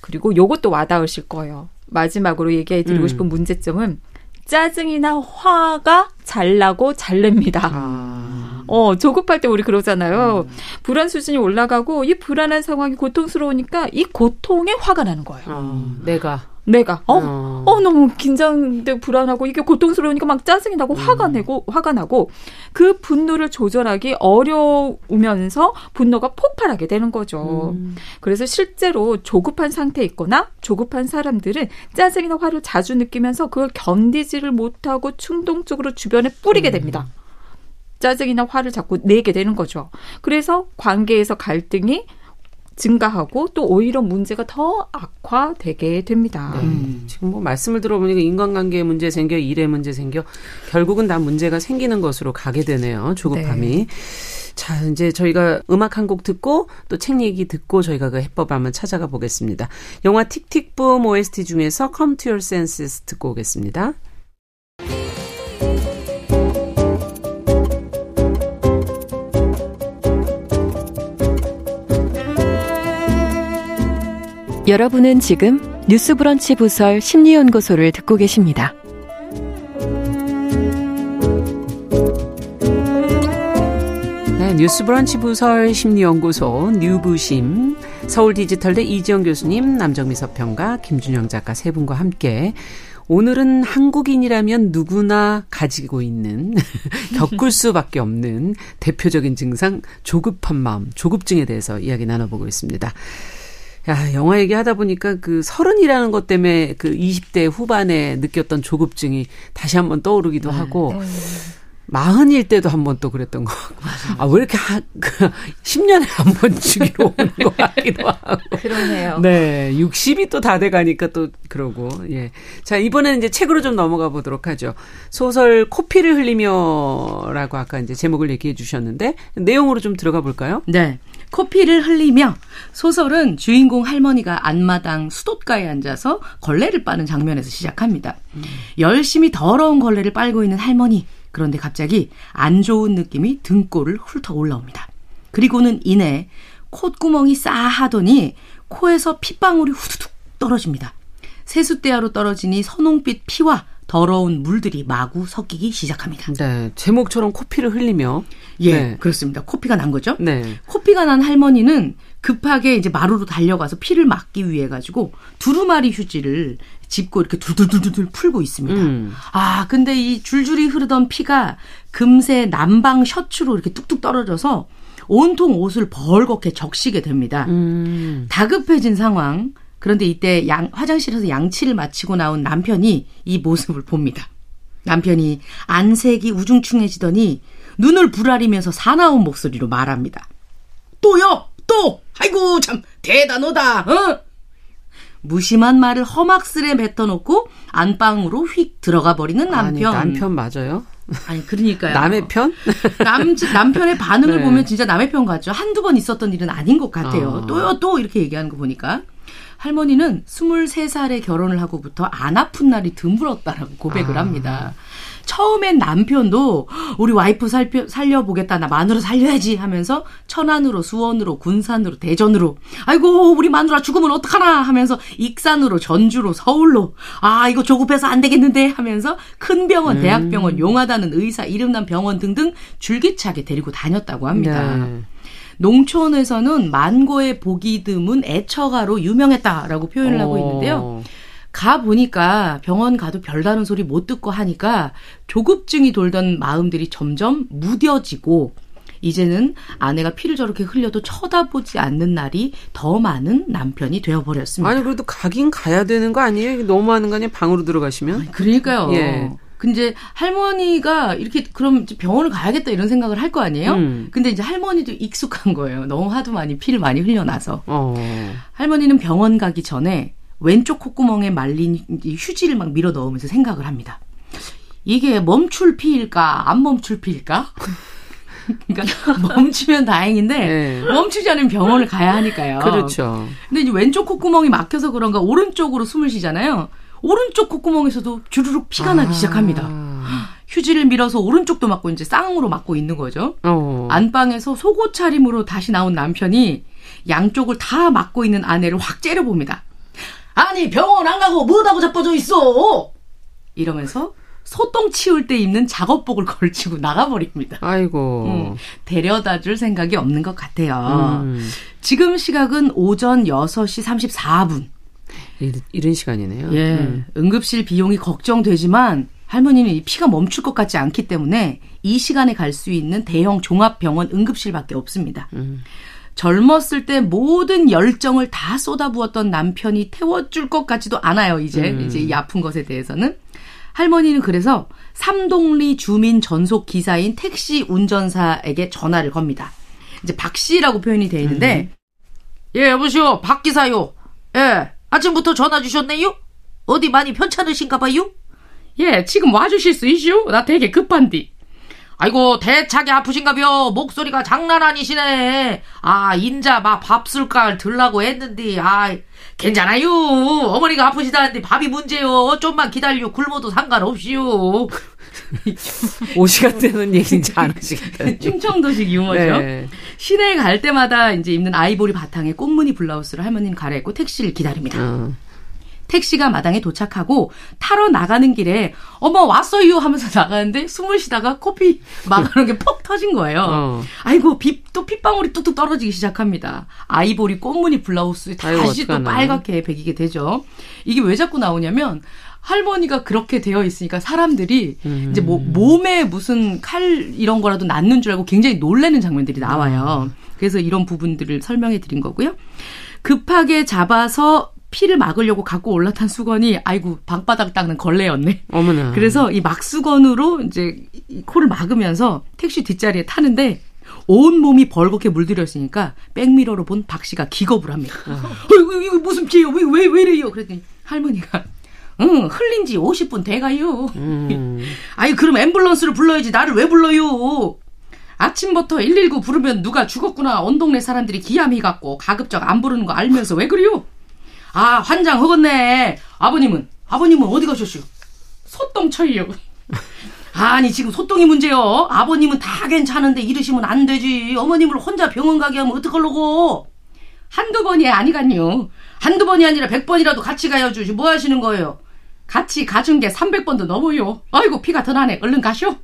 그리고 요것도 와닿으실 거예요. 마지막으로 얘기해드리고 음. 싶은 문제점은 짜증이나 화가 잘 나고 잘 냅니다. 아. 어, 조급할 때 우리 그러잖아요. 음. 불안 수준이 올라가고 이 불안한 상황이 고통스러우니까 이 고통에 화가 나는 거예요. 어, 내가. 내가. 어? 어, 어 너무 긴장되고 불안하고 이게 고통스러우니까 막 짜증이 나고 음. 화가 내고 화가 나고 그 분노를 조절하기 어려우면서 분노가 폭발하게 되는 거죠. 음. 그래서 실제로 조급한 상태에 있거나 조급한 사람들은 짜증이나 화를 자주 느끼면서 그걸 견디지를 못하고 충동적으로 주변에 뿌리게 됩니다. 음. 짜증이나 화를 자꾸 내게 되는 거죠. 그래서 관계에서 갈등이 증가하고 또 오히려 문제가 더 악화되게 됩니다. 네. 지금 뭐 말씀을 들어보니까 인간관계에 문제 생겨 일에 문제 생겨 결국은 다 문제가 생기는 것으로 가게 되네요. 조급함이. 네. 자, 이제 저희가 음악 한 곡 듣고 또 책 얘기 듣고 저희가 그 해법 한번 찾아가 보겠습니다. 영화 틱틱붐 오에스티 중에서 Come to Your Senses 듣고 오겠습니다. 여러분은 지금 뉴스브런치 부설 심리연구소를 듣고 계십니다. 네, 뉴스브런치 부설 심리연구소 뉴부심 서울 디지털대 이지영 교수님, 남정미 서평가, 김준영 작가 세 분과 함께 오늘은 한국인이라면 누구나 가지고 있는 겪을 수밖에 없는 대표적인 증상 조급한 마음, 조급증에 대해서 이야기 나눠보고 있습니다. 야, 영화 얘기하다 보니까 그 서른이라는 것 때문에 그 이십 대 후반에 느꼈던 조급증이 다시 한번 떠오르기도 네, 하고 네, 네. 마흔일 때도 한 번 또 그랬던 것 같고 아, 왜 이렇게 한, 그 십 년에 한 번 주기로 오는 것 같기도 하고 그러네요. 네, 육십이 또 다 돼가니까 또 그러고 예. 자, 이번에는 이제 책으로 좀 넘어가 보도록 하죠. 소설 코피를 흘리며라고 아까 이제 제목을 얘기해 주셨는데 내용으로 좀 들어가 볼까요? 네. 코피를 흘리며 소설은 주인공 할머니가 안마당 수도가에 앉아서 걸레를 빠는 장면에서 시작합니다. 음. 열심히 더러운 걸레를 빨고 있는 할머니. 그런데 갑자기 안 좋은 느낌이 등골을 훑어 올라옵니다. 그리고는 이내 콧구멍이 싸하더니 코에서 핏방울이 후두둑 떨어집니다. 세숫대야로 떨어지니 선홍빛 피와 더러운 물들이 마구 섞이기 시작합니다. 네, 제목처럼 코피를 흘리며. 예, 네. 그렇습니다. 코피가 난 거죠. 네. 코피가 난 할머니는 급하게 이제 마루로 달려가서 피를 막기 위해 가지고 두루마리 휴지를 짚고 이렇게 둘둘둘둘 풀고 있습니다. 음. 아, 근데 이 줄줄이 흐르던 피가 금세 난방 셔츠로 이렇게 뚝뚝 떨어져서 온통 옷을 벌겋게 적시게 됩니다. 음. 다급해진 상황. 그런데 이때 양, 화장실에서 양치를 마치고 나온 남편이 이 모습을 봅니다. 남편이 안색이 우중충해지더니 눈을 부라리면서 사나운 목소리로 말합니다. 또요? 또? 아이고 참 대단하다. 어? 무심한 말을 험악스레 뱉어놓고 안방으로 휙 들어가 버리는 남편. 아니, 남편 맞아요? 아니 그러니까요. 남의 편? 남, 남편의 반응을 네. 보면 진짜 남의 편 같죠. 한두 번 있었던 일은 아닌 것 같아요. 아. 또요 또 이렇게 얘기하는 거 보니까. 할머니는 스물세 살에 결혼을 하고부터 안 아픈 날이 드물었다라고 고백을 아. 합니다. 처음엔 남편도 우리 와이프 살펴, 살려보겠다. 나 마누라 살려야지 하면서 천안으로 수원으로 군산으로 대전으로 아이고 우리 마누라 죽으면 어떡하나 하면서 익산으로 전주로 서울로 아 이거 조급해서 안 되겠는데 하면서 큰 병원 음. 대학병원 용하다는 의사 이름난 병원 등등 줄기차게 데리고 다녔다고 합니다. 네. 농촌에서는 만고의 보기 드문 애처가로 유명했다라고 표현을 어. 하고 있는데요. 가보니까 병원 가도 별다른 소리 못 듣고 하니까 조급증이 돌던 마음들이 점점 무뎌지고 이제는 아내가 피를 저렇게 흘려도 쳐다보지 않는 날이 더 많은 남편이 되어버렸습니다. 아니 그래도 가긴 가야 되는 거 아니에요? 너무 하는 거 아니에요? 방으로 들어가시면? 아니, 그러니까요. 예. 근데 할머니가 이렇게 그럼 병원을 가야겠다 이런 생각을 할 거 아니에요? 음. 근데 이제 할머니도 익숙한 거예요. 너무 하도 많이 피를 많이 흘려놔서. 어. 할머니는 병원 가기 전에 왼쪽 콧구멍에 말린 휴지를 막 밀어 넣으면서 생각을 합니다. 이게 멈출 피일까 안 멈출 피일까? 그러니까 멈추면 다행인데 네. 멈추지 않으면 병원을 가야 하니까요. 그렇죠. 근데 이제 왼쪽 콧구멍이 막혀서 그런가 오른쪽으로 숨을 쉬잖아요. 오른쪽 콧구멍에서도 주르륵 피가 아. 나기 시작합니다. 휴지를 밀어서 오른쪽도 맞고 이제 쌍으로 맞고 있는 거죠. 어. 안방에서 속옷 차림으로 다시 나온 남편이 양쪽을 다 맞고 있는 아내를 확 째려봅니다. 아니 병원 안 가고 뭐하다고 자빠져 있어 이러면서 소똥 치울 때 입는 작업복을 걸치고 나가버립니다. 아이고 음, 데려다 줄 생각이 없는 것 같아요. 음. 지금 시각은 오전 여섯 시 삼십사 분 이, 이른 시간이네요. 예, 음. 응급실 비용이 걱정되지만 할머니는 이 피가 멈출 것 같지 않기 때문에 이 시간에 갈 수 있는 대형 종합병원 응급실밖에 없습니다. 음. 젊었을 때 모든 열정을 다 쏟아부었던 남편이 태워줄 것 같지도 않아요. 이제 음. 이제 이 아픈 것에 대해서는 할머니는 그래서 삼동리 주민 전속 기사인 택시 운전사에게 전화를 겁니다. 이제 박 씨라고 표현이 돼 있는데 음. 예 여보시오 박 기사요. 예 아침부터 전화 주셨네요. 어디 많이 편찮으신가봐요. 예 지금 와주실 수 있슈? 나 되게 급한디. 아이고 대차게 아프신가벼. 목소리가 장난 아니시네. 아 인자 막 밥술갈 들라고 했는데 아 괜찮아요. 어머니가 아프시다는데 밥이 문제요. 좀만 기다려 굶어도 상관없이요. 오 시간대는 얘기인지 안 하시겠다. 충청도식 유머죠. 네. 시내에 갈 때마다 이제 입는 아이보리 바탕에 꽃무늬 블라우스를 할머니는 갈아입고 택시를 기다립니다. 어. 택시가 마당에 도착하고 타러 나가는 길에 어머 왔어요 하면서 나가는데 숨을 쉬다가 코피 막아놓은 게 퍽 터진 거예요. 어. 아이고 비, 또 핏방울이 뚝뚝 떨어지기 시작합니다. 아이보리 꽃무늬 블라우스에 다시 아이고, 또 빨갛게 배기게 되죠. 이게 왜 자꾸 나오냐면 할머니가 그렇게 되어 있으니까 사람들이 음. 이제 뭐 몸에 무슨 칼 이런 거라도 낫는 줄 알고 굉장히 놀라는 장면들이 나와요. 음. 그래서 이런 부분들을 설명해 드린 거고요. 급하게 잡아서 피를 막으려고 갖고 올라탄 수건이 아이고 방바닥 닦는 걸레였네. 어머나. 그래서 이 막수건으로 이제 이 코를 막으면서 택시 뒷자리에 타는데 온 몸이 벌겋게 물들였으니까 백미러로 본 박 씨가 기겁을 합니다. 이거 어. 이거 무슨 피예요? 왜 왜 왜 이래요? 그랬더니 할머니가 응 흘린 지 오십 분 돼가요. 음. 아이 그럼 앰뷸런스를 불러야지 나를 왜 불러요? 아침부터 일일구 부르면 누가 죽었구나 온 동네 사람들이 기암이 갖고 가급적 안 부르는 거 알면서 왜 그래요? 아 환장 허겄네. 아버님은 아버님은 어디 가셨슈? 소똥 쳐이려고. 아니 지금 소똥이 문제요. 아버님은 다 괜찮은데 이러시면 안 되지. 어머님을 혼자 병원 가게 하면 어떡하려고. 한두 번이 아니간요. 한두 번이 아니라 백 번이라도 같이 가야죠. 뭐 하시는 거예요? 같이 가준 게 삼백 번도 넘어요. 아이고 피가 더 나네. 얼른 가쇼.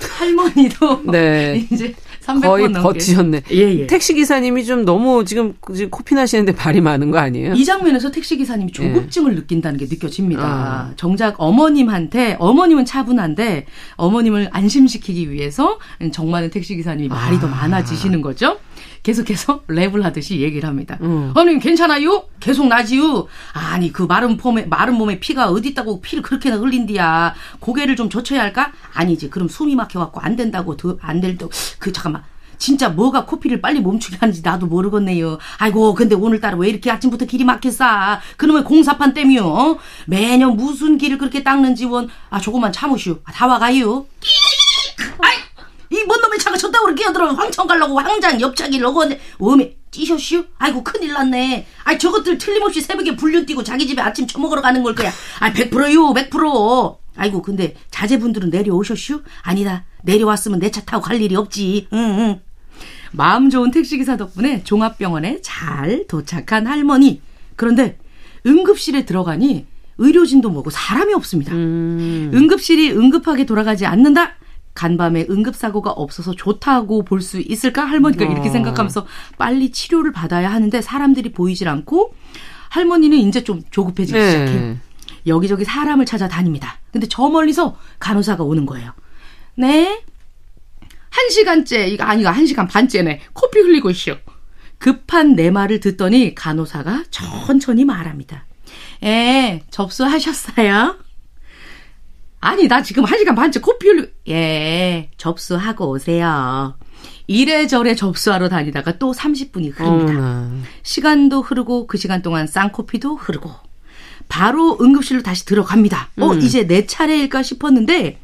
할머니도 네. 이제 삼백 번 거의 넘게. 버티셨네. 예, 예. 택시기사님이 좀 너무 지금, 지금 코피 나시는데 발이 많은 거 아니에요? 이 장면에서 택시기사님이 조급증을 예. 느낀다는 게 느껴집니다. 아. 정작 어머님한테 어머님은 차분한데 어머님을 안심시키기 위해서 정많은 택시기사님이 말이 아. 더 많아지시는 거죠. 계속해서 랩을 하듯이 얘기를 합니다. 음. 아니 괜찮아요? 계속 나지요? 아니 그 마른 몸에 마른 몸에 피가 어디 있다고 피를 그렇게나 흘린디야. 고개를 좀 젖혀야 할까? 아니지. 그럼 숨이 막혀갖고 안 된다고 더 안 될 때 그 잠깐만. 진짜 뭐가 코피를 빨리 멈추게 하는지 나도 모르겠네요. 아이고 근데 오늘따라 왜 이렇게 아침부터 길이 막혔어. 그놈의 공사판 때문이요. 어? 매년 무슨 길을 그렇게 닦는지 원. 아 조금만 참으시오. 아, 다 와가요. 아이 이 뭔 놈의 차가 저따구로 끼어들어 황천 가려고 황장 옆차길 넣고 어메 찌셨슈? 아이고 큰일 났네. 아이 저것들 틀림없이 새벽에 불륜 뛰고 자기 집에 아침 처먹으러 가는 걸 거야. 아이 백 퍼센트요 백 퍼센트. 아이고 근데 자제분들은 내려오셨슈? 아니다 내려왔으면 내 차 타고 갈 일이 없지. 응응. 마음 좋은 택시기사 덕분에 종합병원에 잘 도착한 할머니. 그런데 응급실에 들어가니 의료진도 뭐고 사람이 없습니다. 음. 응급실이 응급하게 돌아가지 않는다. 간밤에 응급사고가 없어서 좋다고 볼 수 있을까? 할머니가 어. 이렇게 생각하면서 빨리 치료를 받아야 하는데 사람들이 보이질 않고 할머니는 이제 좀 조급해지기 네. 시작해요. 여기저기 사람을 찾아다닙니다. 근데 저 멀리서 간호사가 오는 거예요. 네? 한 시간째, 이거 아니가 한 시간 반째네. 코피 흘리고 있어. 급한 내 말을 듣더니 간호사가 천천히 말합니다. 예, 접수하셨어요? 아니, 나 지금 한 시간 반째 코피 흘리고, 예, 접수하고 오세요. 이래저래 접수하러 다니다가 또 삼십 분이 흐릅니다. 음. 시간도 흐르고 그 시간 동안 쌍코피도 흐르고 바로 응급실로 다시 들어갑니다. 음. 어, 이제 내 차례일까 싶었는데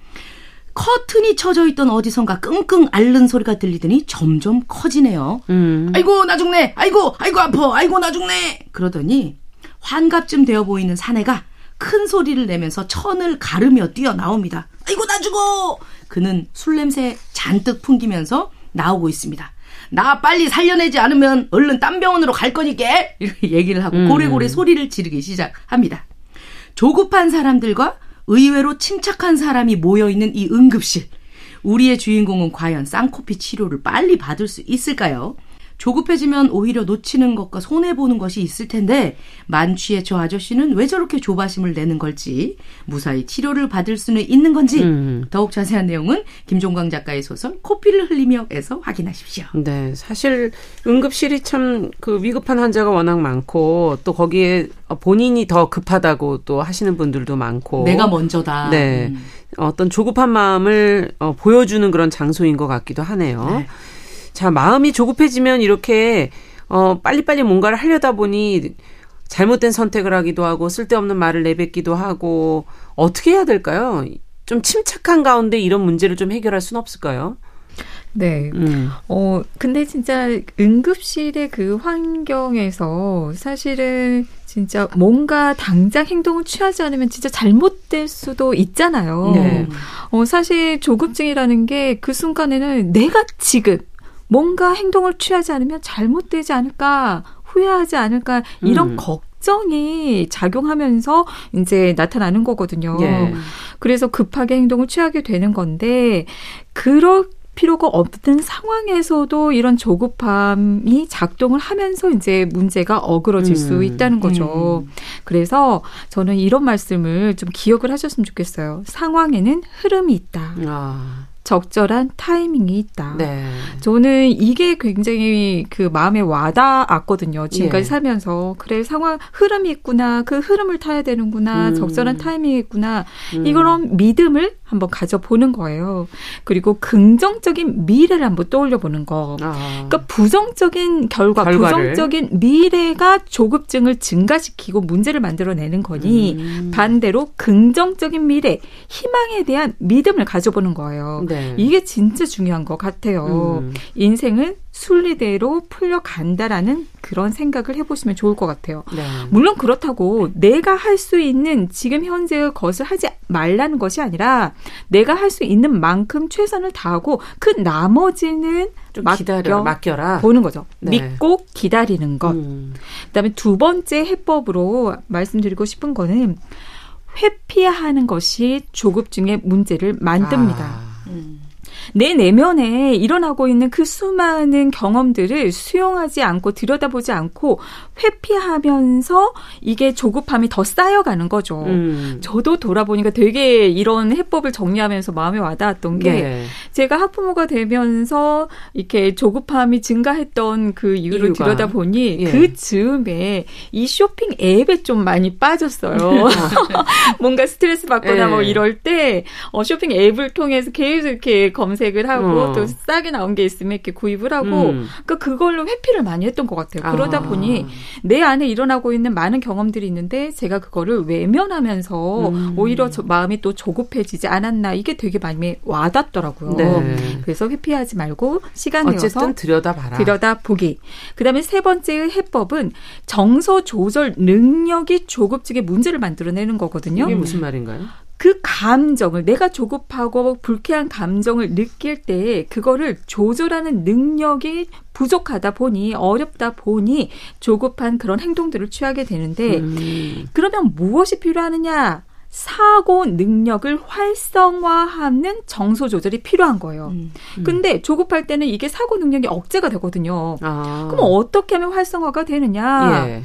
커튼이 쳐져 있던 어디선가 끙끙 앓는 소리가 들리더니 점점 커지네요. 음. 아이고 나 죽네. 아이고 아이고 아파. 아이고 나 죽네. 그러더니 환갑쯤 되어 보이는 사내가 큰 소리를 내면서 천을 가르며 뛰어나옵니다. 아이고 나 죽어. 그는 술 냄새 잔뜩 풍기면서 나오고 있습니다. 나 빨리 살려내지 않으면 얼른 딴 병원으로 갈 거니까. 이렇게 얘기를 하고 음. 고래고래 소리를 지르기 시작합니다. 조급한 사람들과 의외로 침착한 사람이 모여있는 이 응급실. 우리의 주인공은 과연 쌍코피 치료를 빨리 받을 수 있을까요? 조급해지면 오히려 놓치는 것과 손해보는 것이 있을 텐데 만취의 저 아저씨는 왜 저렇게 조바심을 내는 걸지 무사히 치료를 받을 수는 있는 건지 음. 더욱 자세한 내용은 김종광 작가의 소설 코피를 흘리며에서 확인하십시오. 네, 사실 응급실이 참 그 위급한 환자가 워낙 많고 또 거기에 본인이 더 급하다고 또 하시는 분들도 많고 내가 먼저다. 네, 음. 어떤 조급한 마음을 어, 보여주는 그런 장소인 것 같기도 하네요. 네. 자, 마음이 조급해지면 이렇게 어, 빨리빨리 뭔가를 하려다 보니 잘못된 선택을 하기도 하고 쓸데없는 말을 내뱉기도 하고 어떻게 해야 될까요? 좀 침착한 가운데 이런 문제를 좀 해결할 수는 없을까요? 네. 음. 어, 근데 진짜 응급실의 그 환경에서 사실은 진짜 뭔가 당장 행동을 취하지 않으면 진짜 잘못될 수도 있잖아요. 네. 어, 사실 조급증이라는 게 그 순간에는 내가 지금 뭔가 행동을 취하지 않으면 잘못되지 않을까, 후회하지 않을까, 이런 음. 걱정이 작용하면서 이제 나타나는 거거든요. 예. 그래서 급하게 행동을 취하게 되는 건데, 그럴 필요가 없는 상황에서도 이런 조급함이 작동을 하면서 이제 문제가 어그러질 음. 수 있다는 거죠. 음. 그래서 저는 이런 말씀을 좀 기억을 하셨으면 좋겠어요. 상황에는 흐름이 있다. 아. 적절한 타이밍이 있다. 네. 저는 이게 굉장히 그 마음에 와닿았거든요. 지금까지 예. 살면서. 그래, 상황, 흐름이 있구나. 그 흐름을 타야 되는구나. 음. 적절한 타이밍이 있구나. 음. 이런 믿음을 한번 가져보는 거예요. 그리고 긍정적인 미래를 한번 떠올려보는 거. 아. 그러니까 부정적인 결과, 결과를. 부정적인 미래가 조급증을 증가시키고 문제를 만들어내는 거니 음. 반대로 긍정적인 미래, 희망에 대한 믿음을 가져보는 거예요. 네. 이게 진짜 중요한 것 같아요. 음. 인생은 순리대로 풀려간다라는 그런 생각을 해보시면 좋을 것 같아요. 네. 물론 그렇다고 내가 할 수 있는 지금 현재의 것을 하지 말라는 것이 아니라 내가 할 수 있는 만큼 최선을 다하고 그 나머지는 좀 맡겨, 기다려, 맡겨라. 보는 거죠. 네. 믿고 기다리는 것. 음. 그다음에 두 번째 해법으로 말씀드리고 싶은 거는 회피하는 것이 조급증의 문제를 만듭니다. 아. 음. 내 내면에 일어나고 있는 그 수많은 경험들을 수용하지 않고 들여다보지 않고 회피하면서 이게 조급함이 더 쌓여가는 거죠. 음. 저도 돌아보니까 되게 이런 해법을 정리하면서 마음에 와닿았던 게 네. 제가 학부모가 되면서 이렇게 조급함이 증가했던 그 이유를 이유가. 들여다보니 예. 그 즈음에 이 쇼핑 앱에 좀 많이 빠졌어요. 뭔가 스트레스 받거나 예. 뭐 이럴 때 어, 쇼핑 앱을 통해서 계속 이렇게 검색을 하고 어. 또 싸게 나온 게 있으면 이렇게 구입을 하고 음. 그러니까 그걸로 회피를 많이 했던 것 같아요. 그러다 아. 보니 내 안에 일어나고 있는 많은 경험들이 있는데 제가 그거를 외면하면서 음. 오히려 저, 마음이 또 조급해지지 않았나 이게 되게 많이 와닿더라고요. 네. 그래서 회피하지 말고 시간 내어서 어쨌든 들여다봐라. 들여다보기. 그다음에 세 번째의 해법은 정서 조절 능력이 조급증의 문제를 만들어내는 거거든요. 이게 무슨 말인가요? 그 감정을 내가 조급하고 불쾌한 감정을 느낄 때 그거를 조절하는 능력이 부족하다 보니 어렵다 보니 조급한 그런 행동들을 취하게 되는데 음. 그러면 무엇이 필요하느냐? 사고 능력을 활성화하는 정서 조절이 필요한 거예요. 음, 음. 근데 조급할 때는 이게 사고 능력이 억제가 되거든요. 아. 그럼 어떻게 하면 활성화가 되느냐? 예.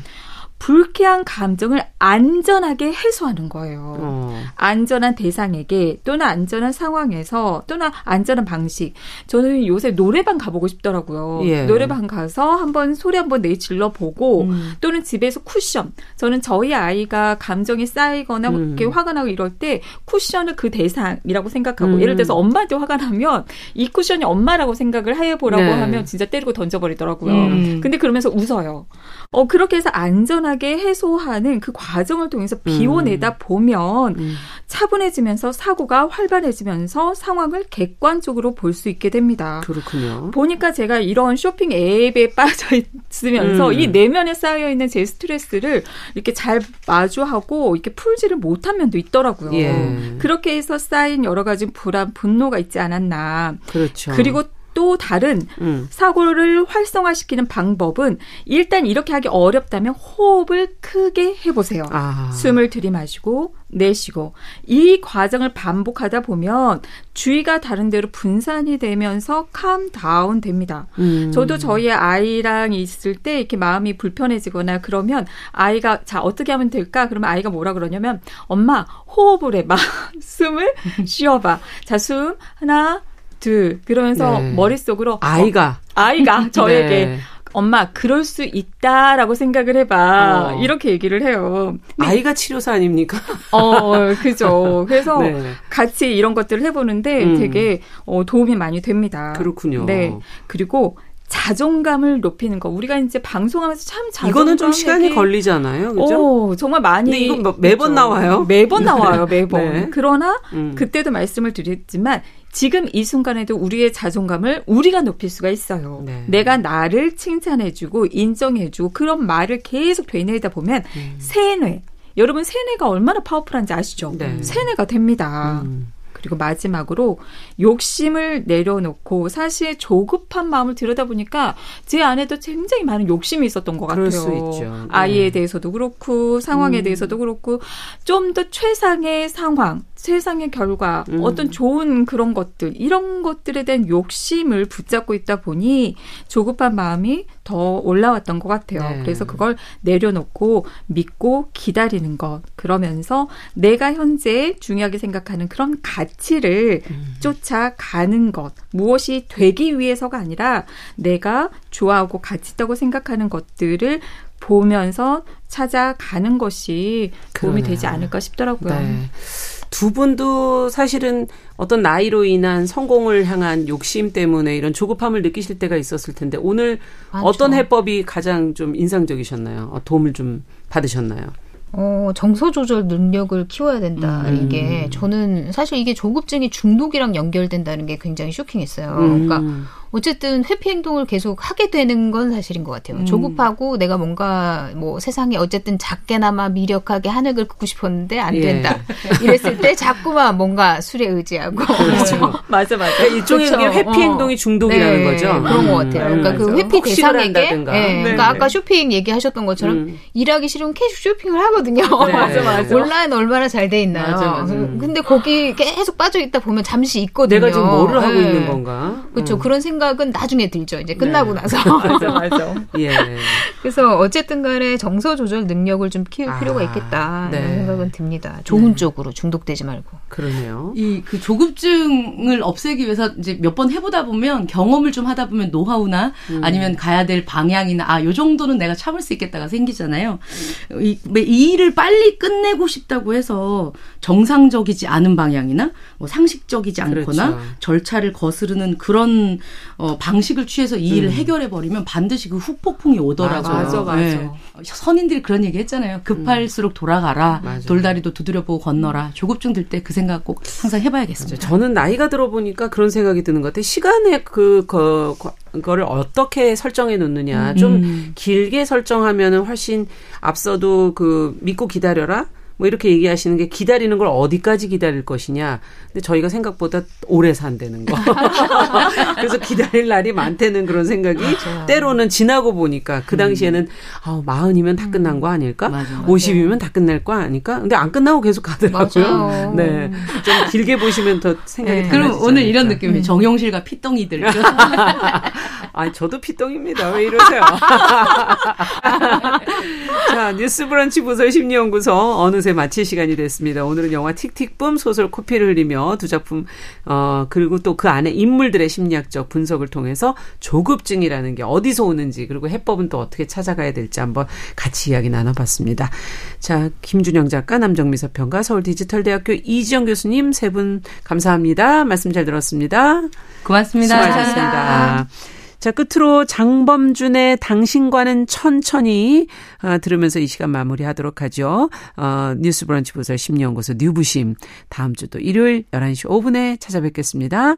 불쾌한 감정을 안전하게 해소하는 거예요. 어. 안전한 대상에게 또는 안전한 상황에서 또는 안전한 방식. 저는 요새 노래방 가보고 싶더라고요. 예. 노래방 가서 한번 소리 한번 내질러 보고 음. 또는 집에서 쿠션. 저는 저희 아이가 감정이 쌓이거나 음. 이렇게 화가 나고 이럴 때 쿠션을 그 대상이라고 생각하고 음. 예를 들어서 엄마한테 화가 나면 이 쿠션이 엄마라고 생각을 해보라고 네. 하면 진짜 때리고 던져버리더라고요. 음. 근데 그러면서 웃어요. 어 그렇게 해서 안전한 해소하는 그 과정을 통해서 비워내다 보면 음. 차분해지면서 사고가 활발해지면서 상황을 객관적으로 볼 수 있게 됩니다. 그렇군요. 보니까 제가 이런 쇼핑 앱에 빠져 있으면서 음. 이 내면에 쌓여있는 제 스트레스를 이렇게 잘 마주하고 이렇게 풀지를 못한 면도 있더라고요. 예. 그렇게 해서 쌓인 여러 가지 불안, 분노가 있지 않았나. 그렇죠. 그리고 또 다른 음. 사고를 활성화시키는 방법은 일단 이렇게 하기 어렵다면 호흡을 크게 해보세요. 아. 숨을 들이마시고 내쉬고 이 과정을 반복하다 보면 주의가 다른 데로 분산이 되면서 캄다운 됩니다. 음. 저도 저희 아이랑 있을 때 이렇게 마음이 불편해지거나 그러면 아이가 자 어떻게 하면 될까? 그러면 아이가 뭐라 그러냐면 엄마 호흡을 해봐. 숨을 쉬어봐. 자 숨 하나 둘 그러면서 네. 머릿속으로 아이가 어, 아이가 저에게 네. 엄마 그럴 수 있다라고 생각을 해봐 어. 이렇게 얘기를 해요. 아이가 치료사 아닙니까? 어 그죠. 그래서 네. 같이 이런 것들을 해보는데 음. 되게 어, 도움이 많이 됩니다. 그렇군요. 네 그리고 자존감을 높이는 거. 우리가 이제 방송하면서 참 자존감. 이거는 좀 시간이 얘기... 걸리잖아요. 그죠? 오, 정말 많이. 근데 이건 매번 그렇죠? 나와요. 매번 나와요. 매번. 네. 그러나 음. 그때도 말씀을 드렸지만 지금 이 순간에도 우리의 자존감을 우리가 높일 수가 있어요. 네. 내가 나를 칭찬해주고 인정해주고 그런 말을 계속 되뇌다 보면 음. 세뇌. 여러분 세뇌가 얼마나 파워풀한지 아시죠? 네. 세뇌가 됩니다. 음. 그리고 마지막으로 욕심을 내려놓고 사실 조급한 마음을 들여다보니까 제 안에도 굉장히 많은 욕심이 있었던 것 같아요. 그럴 수 있죠. 아이에 네. 대해서도 그렇고 상황에 음. 대해서도 그렇고 좀 더 최상의 상황, 최상의 결과, 음. 어떤 좋은 그런 것들 이런 것들에 대한 욕심을 붙잡고 있다 보니 조급한 마음이 더 올라왔던 것 같아요. 네. 그래서 그걸 내려놓고 믿고 기다리는 것 그러면서 내가 현재 중요하게 생각하는 그런 가치를 음. 쫓아가는 것 무엇이 되기 위해서가 아니라 내가 좋아하고 가치 있다고 생각하는 것들을 보면서 찾아가는 것이 도움이 그러네요. 되지 않을까 싶더라고요. 네. 두 분도 사실은 어떤 나이로 인한 성공을 향한 욕심 때문에 이런 조급함을 느끼실 때가 있었을 텐데 오늘 맞죠. 어떤 해법이 가장 좀 인상적이셨나요? 도움을 좀 받으셨나요? 어, 정서 조절 능력을 키워야 된다. 음. 이게 저는 사실 이게 조급증이 중독이랑 연결된다는 게 굉장히 쇼킹했어요. 음. 그러니까 어쨌든 회피 행동을 계속 하게 되는 건 사실인 것 같아요. 음. 조급하고 내가 뭔가 뭐 세상에 어쨌든 작게나마 미력하게 한획을 긋고 싶었는데 안 된다. 예. 이랬을 때 자꾸만 뭔가 술에 의지하고. 그렇죠. 맞아, 맞아. 일종의 그렇죠. 회피 어. 행동이 중독이라는 네, 거죠. 그런 것 같아요. 음, 그러니까 맞아. 그 회피 대상에게. 네, 그러니까 아까 쇼핑 얘기하셨던 것처럼 음. 일하기 싫으면 계속 쇼핑을 하거든요. 네. 맞아, 맞아. 온라인 얼마나 잘 돼 있나요? 맞아, 맞아. 근데 거기 계속 빠져 있다 보면 잠시 있거든요. 내가 지금 뭐를 네. 하고 있는 건가? 그렇죠. 음. 그런 생각은 나중에 들죠. 이제 끝나고 네. 나서. 맞아, 맞아. 예. 그래서 어쨌든 간에 정서 조절 능력을 좀 키울 아, 필요가 있겠다. 네. 이런 생각은 듭니다. 좋은 네. 쪽으로 중독되지 말고. 그러네요. 이 그 조급증을 없애기 위해서 이제 몇 번 해보다 보면 경험을 좀 하다 보면 노하우나 음. 아니면 가야 될 방향이나 아, 요 정도는 내가 참을 수 있겠다가 생기잖아요. 이, 이 일을 빨리 끝내고 싶다고 해서 정상적이지 않은 방향이나 뭐 상식적이지 않거나 그렇죠. 절차를 거스르는 그런 어, 방식을 취해서 이 일을 음. 해결해버리면 반드시 그 후폭풍이 오더라고요. 아, 맞아, 맞아. 네. 선인들이 그런 얘기 했잖아요. 급할수록 돌아가라. 맞아. 돌다리도 두드려보고 건너라. 조급증 들 때 그 생각 꼭 항상 해봐야겠습니다. 맞아. 저는 나이가 들어보니까 그런 생각이 드는 것 같아요. 시간에 그, 그, 그거를 어떻게 설정해 놓느냐. 좀 음. 길게 설정하면은 훨씬 앞서도 그 믿고 기다려라. 뭐 이렇게 얘기하시는 게 기다리는 걸 어디까지 기다릴 것이냐. 근데 저희가 생각보다 오래 산다는 거. 그래서 기다릴 날이 많다는 그런 생각이 맞아. 때로는 지나고 보니까 그 당시에는 음. 아, 마흔이면 다 끝난 거 아닐까? 맞아, 맞아. 오십이면 다 끝날 거 아닐까? 근데 안 끝나고 계속 가더라고요. 네, 좀 길게 보시면 더 생각이 네. 달라지지 그럼 오늘 않을까? 이런 느낌이에요. 음. 정용실과 피똥이들. 아, 저도 피똥입니다. 왜 이러세요? 자, 뉴스브런치 부설 심리연구소 어느새 마칠 시간이 됐습니다. 오늘은 영화 틱틱붐, 소설 코피를 흘리며 두 작품 어, 그리고 또 그 안에 인물들의 심리학적 분석을 통해서 조급증이라는 게 어디서 오는지 그리고 해법은 또 어떻게 찾아가야 될지 한번 같이 이야기 나눠봤습니다. 자, 김준영 작가, 남정미 서평가, 서울 디지털대학교 이지영 교수님 세 분 감사합니다. 말씀 잘 들었습니다. 고맙습니다. 수고하셨습니다. 감사합니다. 자, 끝으로 장범준의 당신과는 천천히 아, 들으면서 이 시간 마무리하도록 하죠. 어, 뉴스브런치 부설 심리연구소 뉴부심 다음 주 또 일요일 열한 시 오 분에 찾아뵙겠습니다.